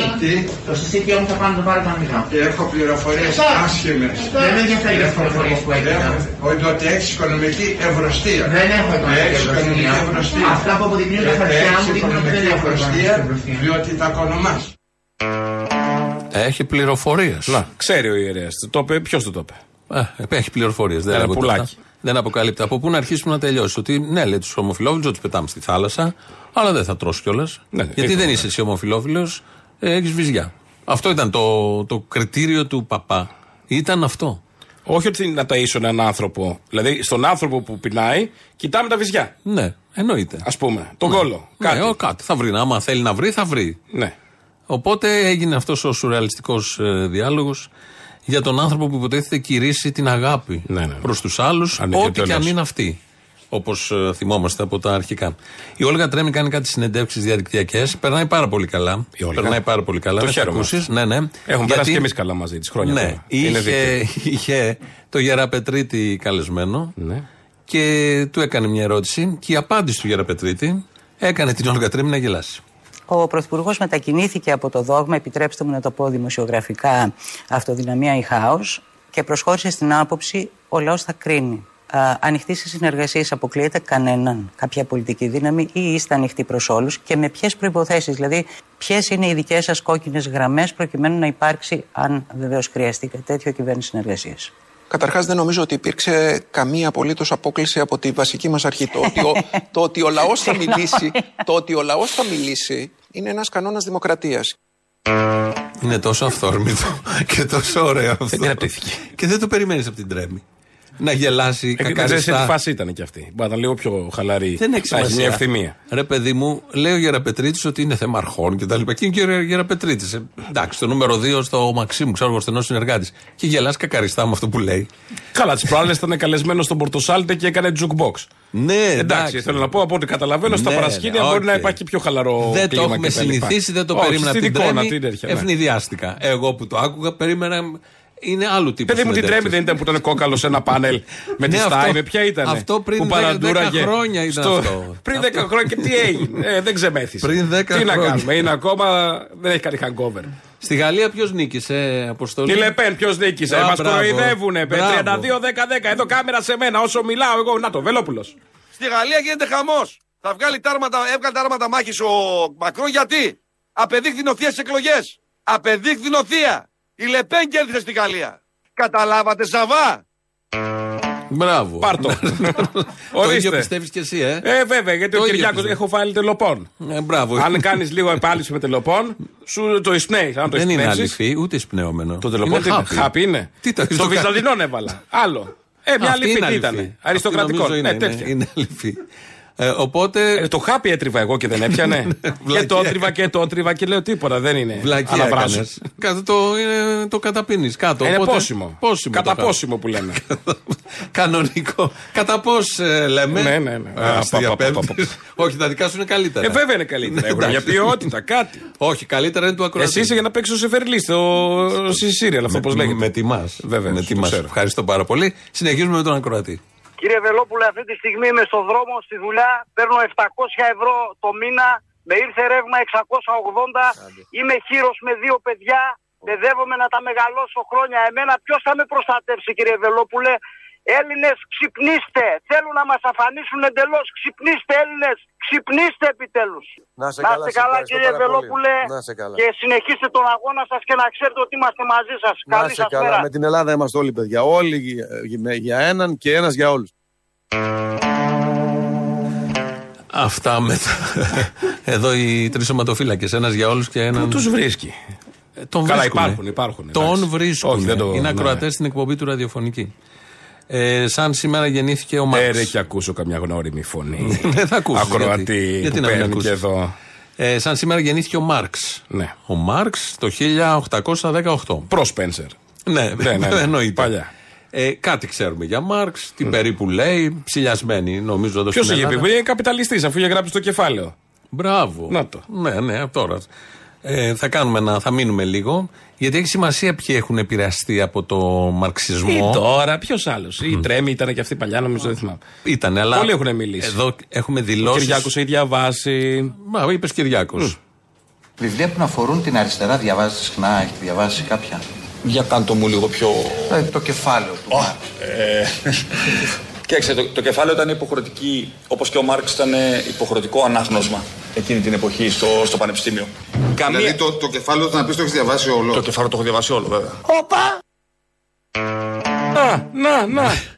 Το συστήτιό μου θα πάω να το πάρω πανικά. Έχω πληροφορίες άσχημες. Δεν με ενδιαφέρει τις πληροφορίες που έγιναν. Ότι έχεις οικονομική ευρωστία. Δεν έχω οικονομική ευρωστία. Αυτά που αποδεικνύουν τα χαρτιά μου δείχνουν ότι δεν έχω ευρωστία, διότι τα κονομάς. Έχει πληροφορίες. Ξέρει ο ιερέας. Ποιος το είπε? Έχει πληροφορίες. Δεν αποκαλύπτει. Από πού να αρχίσουμε να τελειώσει? Ότι ναι, λέει τους ομοφυλόφιλους να τους πετάμε στη θάλασσα, αλλά δεν θα τρως κιόλας. Ναι, γιατί δεν είσαι εσύ ομοφυλόφιλος, έχεις βυζιά. Αυτό ήταν το κριτήριο του παπά. Ήταν αυτό. Όχι ότι να ταΐσω έναν άνθρωπο. Δηλαδή, στον άνθρωπο που πεινάει, κοιτάμε τα βυζιά. Ναι, εννοείται. Ας πούμε. Τον κόλο. Κάτι. Θα βρει. Άμα θέλει να βρει, θα βρει. Ναι. Οπότε έγινε αυτός ο σουρεαλιστικός διάλογος για τον άνθρωπο που υποτίθεται κηρύσσει την αγάπη προς τους άλλους, ό,τι και αν είναι αυτή. Όπως θυμόμαστε από τα αρχικά. Η Όλγα Τρέμι κάνει κάτι συνεντεύξεις διαδικτυακές. Περνάει πάρα πολύ καλά. Περνάει πάρα πολύ καλά. Το χαίρομαι. Ναι. Έχουμε περάσει και εμείς καλά μαζί τις χρόνια. Ναι. Είχε το Γεραπετρίτη καλεσμένο και του έκανε μια ερώτηση και η απάντηση του Γεραπετρίτη έκανε την Όλγα Τρέμι να γελάσει. Ο Πρωθυπουργός μετακινήθηκε από το δόγμα, επιτρέψτε μου να το πω δημοσιογραφικά, αυτοδυναμία ή χάος, και προσχώρησε στην άποψη ο λαός θα κρίνει. Ανοιχτή σε συνεργασίες, αποκλείεται κανέναν, κάποια πολιτική δύναμη, ή είστε ανοιχτοί προς όλους και με ποιες προϋποθέσεις, δηλαδή ποιες είναι οι δικές σας κόκκινες γραμμές προκειμένου να υπάρξει, αν βεβαίως χρειαστεί κάτι τέτοιο, κυβέρνηση συνεργασίας. Καταρχάς, δεν νομίζω ότι υπήρξε καμία απολύτως απόκληση από τη βασική μας αρχή. Το ότι ο λαός θα μιλήσει είναι ένας κανόνας δημοκρατίας. Είναι τόσο αυθόρμητο και τόσο ωραίο αυτό. Δεν κρατήθηκε. Και δεν το περιμένεις από την Τρέμη. Να γελάσει κακαριστά. Σε φάση ήταν και αυτή. Ήταν λίγο πιο χαλαρή. Δεν έχει μια ευθυμία. Ρε παιδί μου, λέει ο Γεραπετρίτης ότι είναι θέμα αρχών και τα λοιπά. Και είναι και ο Γεραπετρίτης. Εντάξει, το νούμερο 2 στο Μαξίμου, ξέρω εγώ, στενός συνεργάτης. Και γελάς κακαριστά με αυτό που λέει. Καλά, τις προάλλες ήταν καλεσμένος στον Πορτοσάλτε και έκανε jukebox. Ναι, εντάξει. Θέλω να πω από ό,τι καταλαβαίνω στα παρασκήνια μπορεί να υπάρχει πιο χαλαρό. Δεν το έχουμε συνηθίσει, δεν το περίμενα την Τρέμη. Ευνηδιάστηκα. Εγώ που το άκουγα περίμενα. Είναι άλλου τύπου. Παιδί μου, την Τρέμη δεν ήταν που ήταν κόκαλο σε ένα πάνελ με τη Στάινερ? Ποια ήταν? Αυτό πριν 10 χρόνια ήταν αυτό. Πριν 10 χρόνια και τι έγινε? Δεν ξεμέθησε. Τι να κάνουμε, είναι ακόμα. Δεν έχει κάνει hangover. Στη Γαλλία ποιος νίκησε, Αποστολή? Τι Λεπέν, ποιος νίκησε? Μας κοροϊδεύουνε. 32-10-10. Εδώ κάμερα σε μένα. Όσο μιλάω εγώ. Να το, Βελόπουλος. Στη Γαλλία γίνεται χαμός. Θα βγάλει τάρματα μάχης ο Μακρόν γιατί απεδείχθη νοθεία στις εκλογές. Απεδείχθη νοθεία. Η Λεπέν κέρδισε στη Γαλλία. Καταλάβατε, Σαββά? Μπράβο. Πάρτο. Το ίδιο πιστεύεις κι εσύ, βέβαια, γιατί ο Κυριάκος έχω βάλει τελοπών. Μπράβο. Αν κάνεις λίγο επάλυση με τελοπών, σου το εισπνέεις. Δεν είναι αληθή, ούτε εισπνεώμενο. Το τελοπών χάπι είναι. Το Βυζαντινόν έβαλα. Άλλο. Μια αληθή ήταν. Αριστοκρατικό. Είναι αληθή. Οπότε... το χάπι έτριβα εγώ και δεν έπιανε. Και το έτριβα και λέω τίποτα, δεν είναι. Βλακία κάνες. Το καταπίνεις κάτω. Είναι οπότε, πόσιμο. Καταπόσιμο που λέμε. Κανονικό. Καταπός λέμε. Ναι. Όχι, τα δικά σου είναι καλύτερα. Βέβαια είναι καλύτερα. Έχουν μια ποιότητα, κάτι. Όχι, καλύτερα είναι του ακροατή. Εσύ είσαι για να παίξεις στο Σεφερλί, στη Σύρια, αυτό πώς λέγεται. Με τιμάς. Ευχαριστώ πάρα πολύ. Συνεχίζουμε με τον ακροατή. Κύριε Βελόπουλε, αυτή τη στιγμή είμαι στον δρόμο, στη δουλειά, παίρνω 700 ευρώ το μήνα, με ήρθε ρεύμα 680, είμαι χείρος με 2 παιδιά, παιδεύομαι να τα μεγαλώσω χρόνια. Εμένα ποιος θα με προστατεύσει, κύριε Βελόπουλε? Έλληνες, ξυπνήστε, θέλουν να μας αφανίσουν εντελώς, ξυπνήστε Έλληνες, ξυπνήστε επιτέλους. Να είστε καλά κύριε Βελόπουλε και συνεχίστε τον αγώνα σας και να ξέρετε ότι είμαστε μαζί σας. Καλή σας μέρα. Με την Ελλάδα είμαστε όλοι παιδιά, όλοι για έναν και ένας για όλους. Αυτά μετά. Εδώ οι τρεις σωματοφύλακες, ένας για όλους και έναν... Πού τους βρίσκει? Καλά, υπάρχουν. Τον βρίσκουν. Είναι ακροατές στην εκπομπή του ραδιοφωνική. Σαν σήμερα γεννήθηκε ο Μάρξ. Έρε και ακούσω καμιά γνώριμη φωνή. Δεν θα ακούσω. Ακροατή. Γιατί να μην ακούσω. Και εδώ. Σαν σήμερα γεννήθηκε ο Μάρξ. Ναι. Ο Μάρξ το 1818. Προ Σπένσερ. Ναι, ναι, εννοείται. Παλιά. Κάτι ξέρουμε για Μάρξ, την περίπου λέει, ψηλιασμένη νομίζω. Ποιο είχε πει, είναι καπιταλιστής, αφού είχε γράψει το κεφάλαιο. Μπράβο. Να το. Ναι, ναι, από τώρα. Θα μείνουμε λίγο, γιατί έχει σημασία ποιοι έχουν επηρεαστεί από το μαρξισμό. Ή τώρα, ποιος άλλος. Η Τρέμη ήταν και αυτή παλιά, νομίζω, δεν θυμάμαι. Ήτανε, αλλά. Πολλοί έχουν μιλήσει. Εδώ έχουμε δηλώσει. Ο Κυριάκος έχει διαβάσει. Μα, είπες Κυριάκος. Βιβλία που να αφορούν την αριστερά, διαβάζεις συχνά, έχετε διαβάσει κάποια? Για κάντο μου λίγο πιο. Το κεφάλαιο του Μάρξ. Κοίταξε, το κεφάλαιο ήταν υποχρεωτική, όπως και ο Μάρξ ήταν υποχρεωτικό ανάγνωσμα εκείνη την εποχή στο πανεπιστήμιο. Δηλαδή το κεφάλαιο ήταν να πεις το έχεις διαβάσει όλο. Το κεφάλαιο το έχω διαβάσει όλο, βέβαια. Όπα!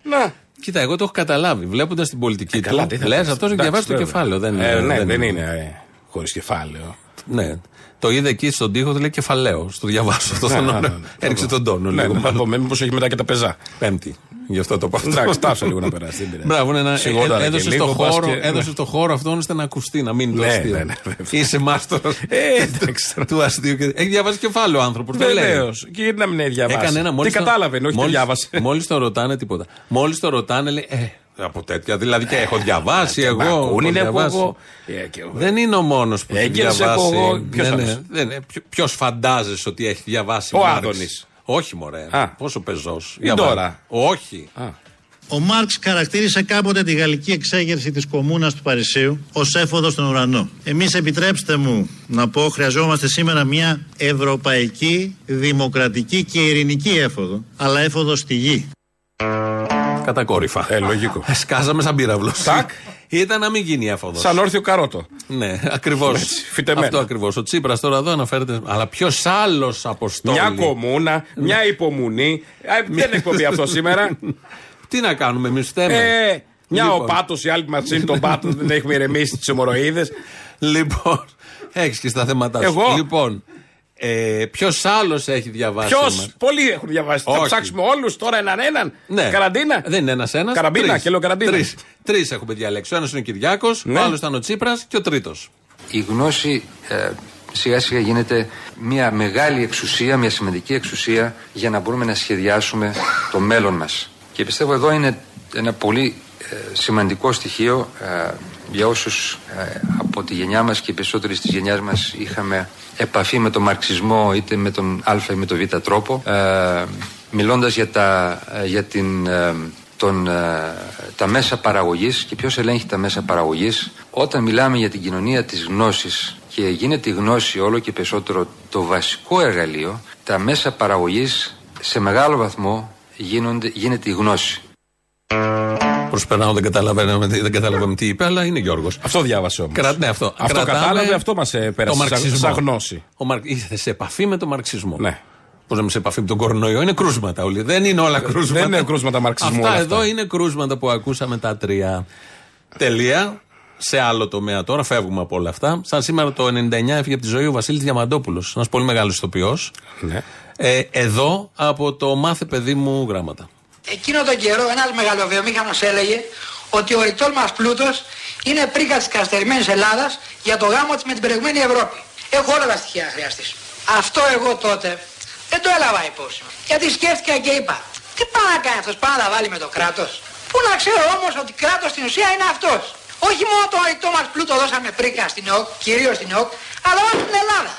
Να. Κοίτα, εγώ το έχω καταλάβει. Βλέποντας την πολιτική του. Λες, αυτός έχει διαβάσει το κεφάλαιο. Δεν είναι χωρίς κεφάλαιο. Ναι. Το είδε εκεί στον τοίχο, λέει κεφαλαίο. Στο διαβάζω αυτό. Έριξε τον τόνο λίγο. Να δω, μήπως έχει μετά και τα πεζά. Πέμπτη. Γι' αυτό το πάω. Εντάξει, τάψα λίγο να περάσει. Μπράβο, έδωσε το χώρο αυτόν ώστε να ακουστεί, να μείνει το αστείο. Είσαι μάστορας του αστείου. Έχει διαβάσει κεφάλαιο ο άνθρωπος. Βεβαίως. Και γιατί να μην έχει διαβάσει. Τι κατάλαβε, όχι το διάβασε. Μόλις το ρωτάνε τίποτα. Μόλις το ρωτάνε, λέει. Από τέτοια, δηλαδή και έχω διαβάσει εγώ. Δεν είναι ο μόνος που έχει διαβάσει. Ποιος φαντάζεσαι ότι έχει διαβάσει ο Άδωνης? Όχι μωρέ, πόσο πεζός. Τώρα. Όχι. Ο Μάρξ χαρακτήρισε κάποτε τη γαλλική εξέγερση της κομμούνας του Παρισίου ως έφοδο στον ουρανό. Εμείς, επιτρέψτε μου να πω, χρειαζόμαστε σήμερα μια ευρωπαϊκή, δημοκρατική και ειρηνική έφοδο, αλλά έφοδο στη γη. Κατακόρυφα. Λογικό. Σκάζαμε σαν πύραυλος. Τάκ. Ήταν να μην γίνει έφοδος. Σαν όρθιο καρότο. Ναι, ακριβώς. Φυτεμένο. Αυτό ακριβώς. Ο Τσίπρας τώρα εδώ αναφέρεται. Αλλά ποιος άλλος αποστόλη. Μια κομμούνα, μια υπομονή. Δεν εκπομπή αυτό σήμερα. Τι να κάνουμε, εμείς φταίμε. Μια λοιπόν. Ο πάτος, η άλλη μας είναι τον πάτο. Δεν έχουμε ηρεμήσει τις αιμορροίδες. Λοιπόν, έχεις και στα θέματα σου. Εγώ. Λοιπόν. Ποιος άλλος έχει διαβάσει? Πολλοί έχουν διαβάσει. Όχι. Θα ψάξουμε όλους τώρα έναν. Ναι. Καραντίνα. Δεν είναι ένας. Καραμπίνα και λέω καραντίνα. Τρεις έχουμε διαλέξει. Ο ένας είναι ο Κυριάκος, ναι. Ο άλλος ήταν ο Τσίπρας και ο τρίτος. Η γνώση σιγά σιγά γίνεται μια μεγάλη εξουσία, μια σημαντική εξουσία για να μπορούμε να σχεδιάσουμε το μέλλον μας. Και πιστεύω εδώ είναι ένα πολύ σημαντικό στοιχείο για όσους από τη γενιά μας και οι περισσότεροι της γενιάς μας είχαμε επαφή με τον μαρξισμό είτε με τον α ή με τον β τρόπο, μιλώντας για τα μέσα παραγωγής και ποιος ελέγχει τα μέσα παραγωγής. Όταν μιλάμε για την κοινωνία της γνώσης και γίνεται η γνώση όλο και περισσότερο το βασικό εργαλείο, τα μέσα παραγωγής σε μεγάλο βαθμό γίνεται η γνώση. Προσπερνάω, δεν καταλαβαίνω τι είπε, αλλά είναι Γιώργος. Αυτό διάβασε όμως. Αυτό κατάλαβε, αυτό μας πέρασε σαν γνώση. Ήρθε σε επαφή με τον μαρξισμό. Ναι. Πώς να είμαι σε επαφή με τον κορονοϊό? Είναι κρούσματα όλοι. Δεν είναι όλα κρούσματα. Δεν είναι κρούσματα μαρξισμού. Αυτά εδώ είναι κρούσματα που ακούσαμε τα τρία. Τελεία. Σε άλλο τομέα τώρα, φεύγουμε από όλα αυτά. Σαν σήμερα το 1999 έφυγε από τη ζωή ο Βασίλης Διαμαντόπουλος. Ένας πολύ μεγάλος ηθοποιός. Ναι. Εδώ από το μάθε παιδί μου γράμματα. Εκείνο τον καιρό ένας μεγαλοβιομήχανος έλεγε ότι ο ρητός μας πλούτος είναι πρίκα της καστερημένης Ελλάδας για το γάμο της με την περιεχμένη Ευρώπη. Έχω όλα τα στοιχεία χρειαστής. Αυτό εγώ τότε δεν το έλαβα υπόψη. Γιατί σκέφτηκα και είπα, τι πάει να κάνει αυτός, πάει να τα βάλει με το κράτος? Πού να ξέρω όμως ότι κράτος στην ουσία είναι αυτός. Όχι μόνο το ρητό μας πλούτο δώσαμε πρίκα στην ΕΟΚ, κυρίως στην ΕΟΚ, αλλά όλη την Ελλάδα.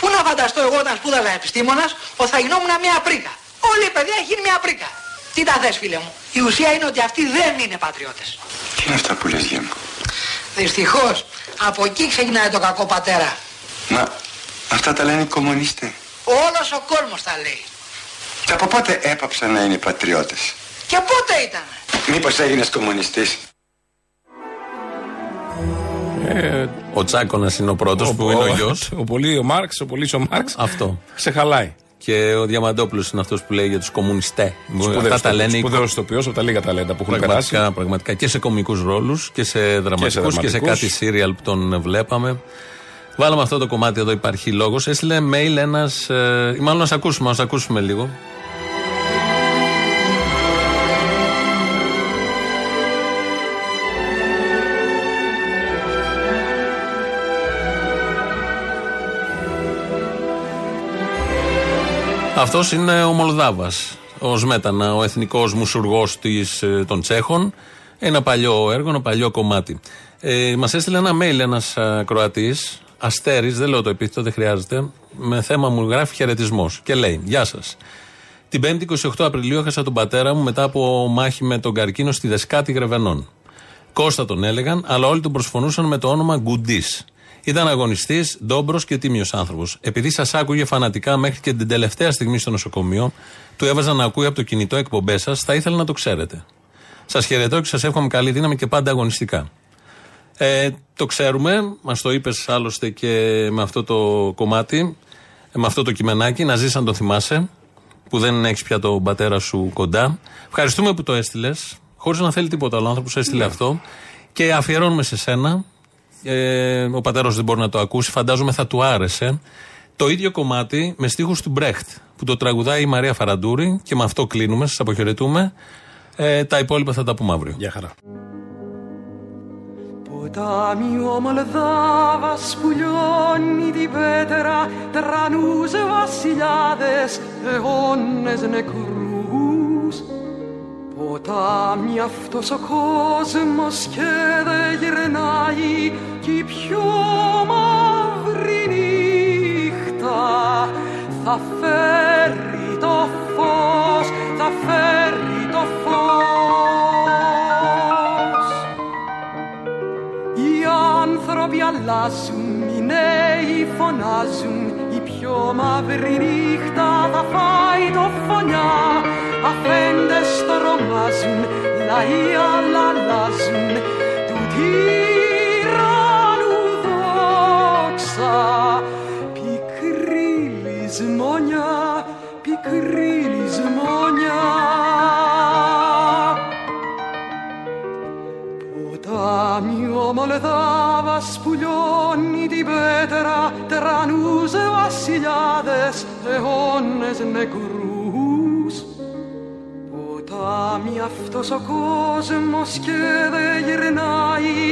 Πού να φανταστώ εγώ όταν σπούδαζα επιστήμονας ότι θα γινόμουν μια πρίκα. Όλη η παιδεία έχει γίνει μια πρίκα. Τι τα θες, φίλε μου? Η ουσία είναι ότι αυτοί δεν είναι πατριώτες. Τι είναι αυτά που λες, Γιάννη? Δυστυχώς, από εκεί ξεκινάει το κακό, πατέρα. Μα, αυτά τα λένε οι κομμουνιστές. Όλος ο κόσμος τα λέει. Και από πότε έπαψαν να είναι πατριώτες? Και πότε ήτανε? Μήπως έγινες κομμουνιστής? Ο Τσάκωνας είναι ο πρώτος που είναι ο γιος. Ο Μάρξ. Αυτό. Σε χαλάει. Και ο Διαμαντόπουλος είναι αυτός που λέει για τους κομμουνιστές. Αυτά τα λένε. Σπουδαίος ηθοποιός, από τα λίγα ταλέντα που έχουν περάσει. Πραγματικά. Και σε κωμικούς ρόλους και σε δραματικούς και σε κάτι σύριαλ που τον βλέπαμε. Βάλαμε αυτό το κομμάτι εδώ, υπάρχει λόγος. Έστειλε mail ένας. Μάλλον να σας ακούσουμε λίγο. Αυτός είναι ο Μολδάβας, ο Σμέτανα, ο εθνικός μουσουργός των Τσέχων. Ένα παλιό έργο, ένα παλιό κομμάτι. Μας έστειλε ένα mail ένας Κροατής, Αστέρης, δεν λέω το επίθετο, δεν χρειάζεται. Με θέμα μου γράφει χαιρετισμός και λέει: «Γεια σας. Την 5η 28 Απριλίου έχασα τον πατέρα μου μετά από μάχη με τον καρκίνο στη Δεσκάτη Γρεβενών. Κώστα τον έλεγαν, αλλά όλοι τον προσφωνούσαν με το όνομα Γκουντής. Ήταν αγωνιστής, ντόμπρος και τίμιος άνθρωπος. Επειδή σας άκουγε φανατικά μέχρι και την τελευταία στιγμή στο νοσοκομείο, του έβαζα να ακούει από το κινητό εκπομπές σας, θα ήθελα να το ξέρετε. Σας χαιρετώ και σας εύχομαι καλή δύναμη και πάντα αγωνιστικά». Το ξέρουμε, μας το είπες άλλωστε και με αυτό το κομμάτι, με αυτό το κειμενάκι, να ζεις αν το θυμάσαι, που δεν έχεις πια τον πατέρα σου κοντά. Ευχαριστούμε που το έστειλες, χωρίς να θέλει τίποτα, ο άνθρωπος έστειλε αυτό και αφιερώνουμε σε σένα. Ο πατέρας δεν μπορεί να το ακούσει, φαντάζομαι θα του άρεσε. Το ίδιο κομμάτι με στίχους του Μπρέχτ, που το τραγουδάει η Μαρία Φαραντούρη, και με αυτό κλείνουμε, σας αποχαιρετούμε. Τα υπόλοιπα θα τα πούμε αύριο. Γεια χαρά. Ποτάμι ο Μολδάβας που λιώνει την πέτρα, τρανούς βασιλιάδες, αιώνες νεκρούς. Ποτάμι αυτός ο κόσμος και δε γυρνάει, κι η πιο μαύρη νύχτα θα φέρει το φως, θα φέρει το φως. Οι άνθρωποι αλλάζουν, οι νέοι φωνάζουν, η πιο μαύρη νύχτα θα φάει το φωνιά. Αφέντες τρομάζουν, λαοί αλλάζουν, του τυράννου δόξα. Πικρή λησμονιά, πικρή λησμονιά. Ποτάμι ο Μολδάβας που λιώνει την πέτρα, τρανούς βασιλιάδες, αιώνες νεκρούς. Ποτάμι αυτός ο κόσμος και δε γυρνάει,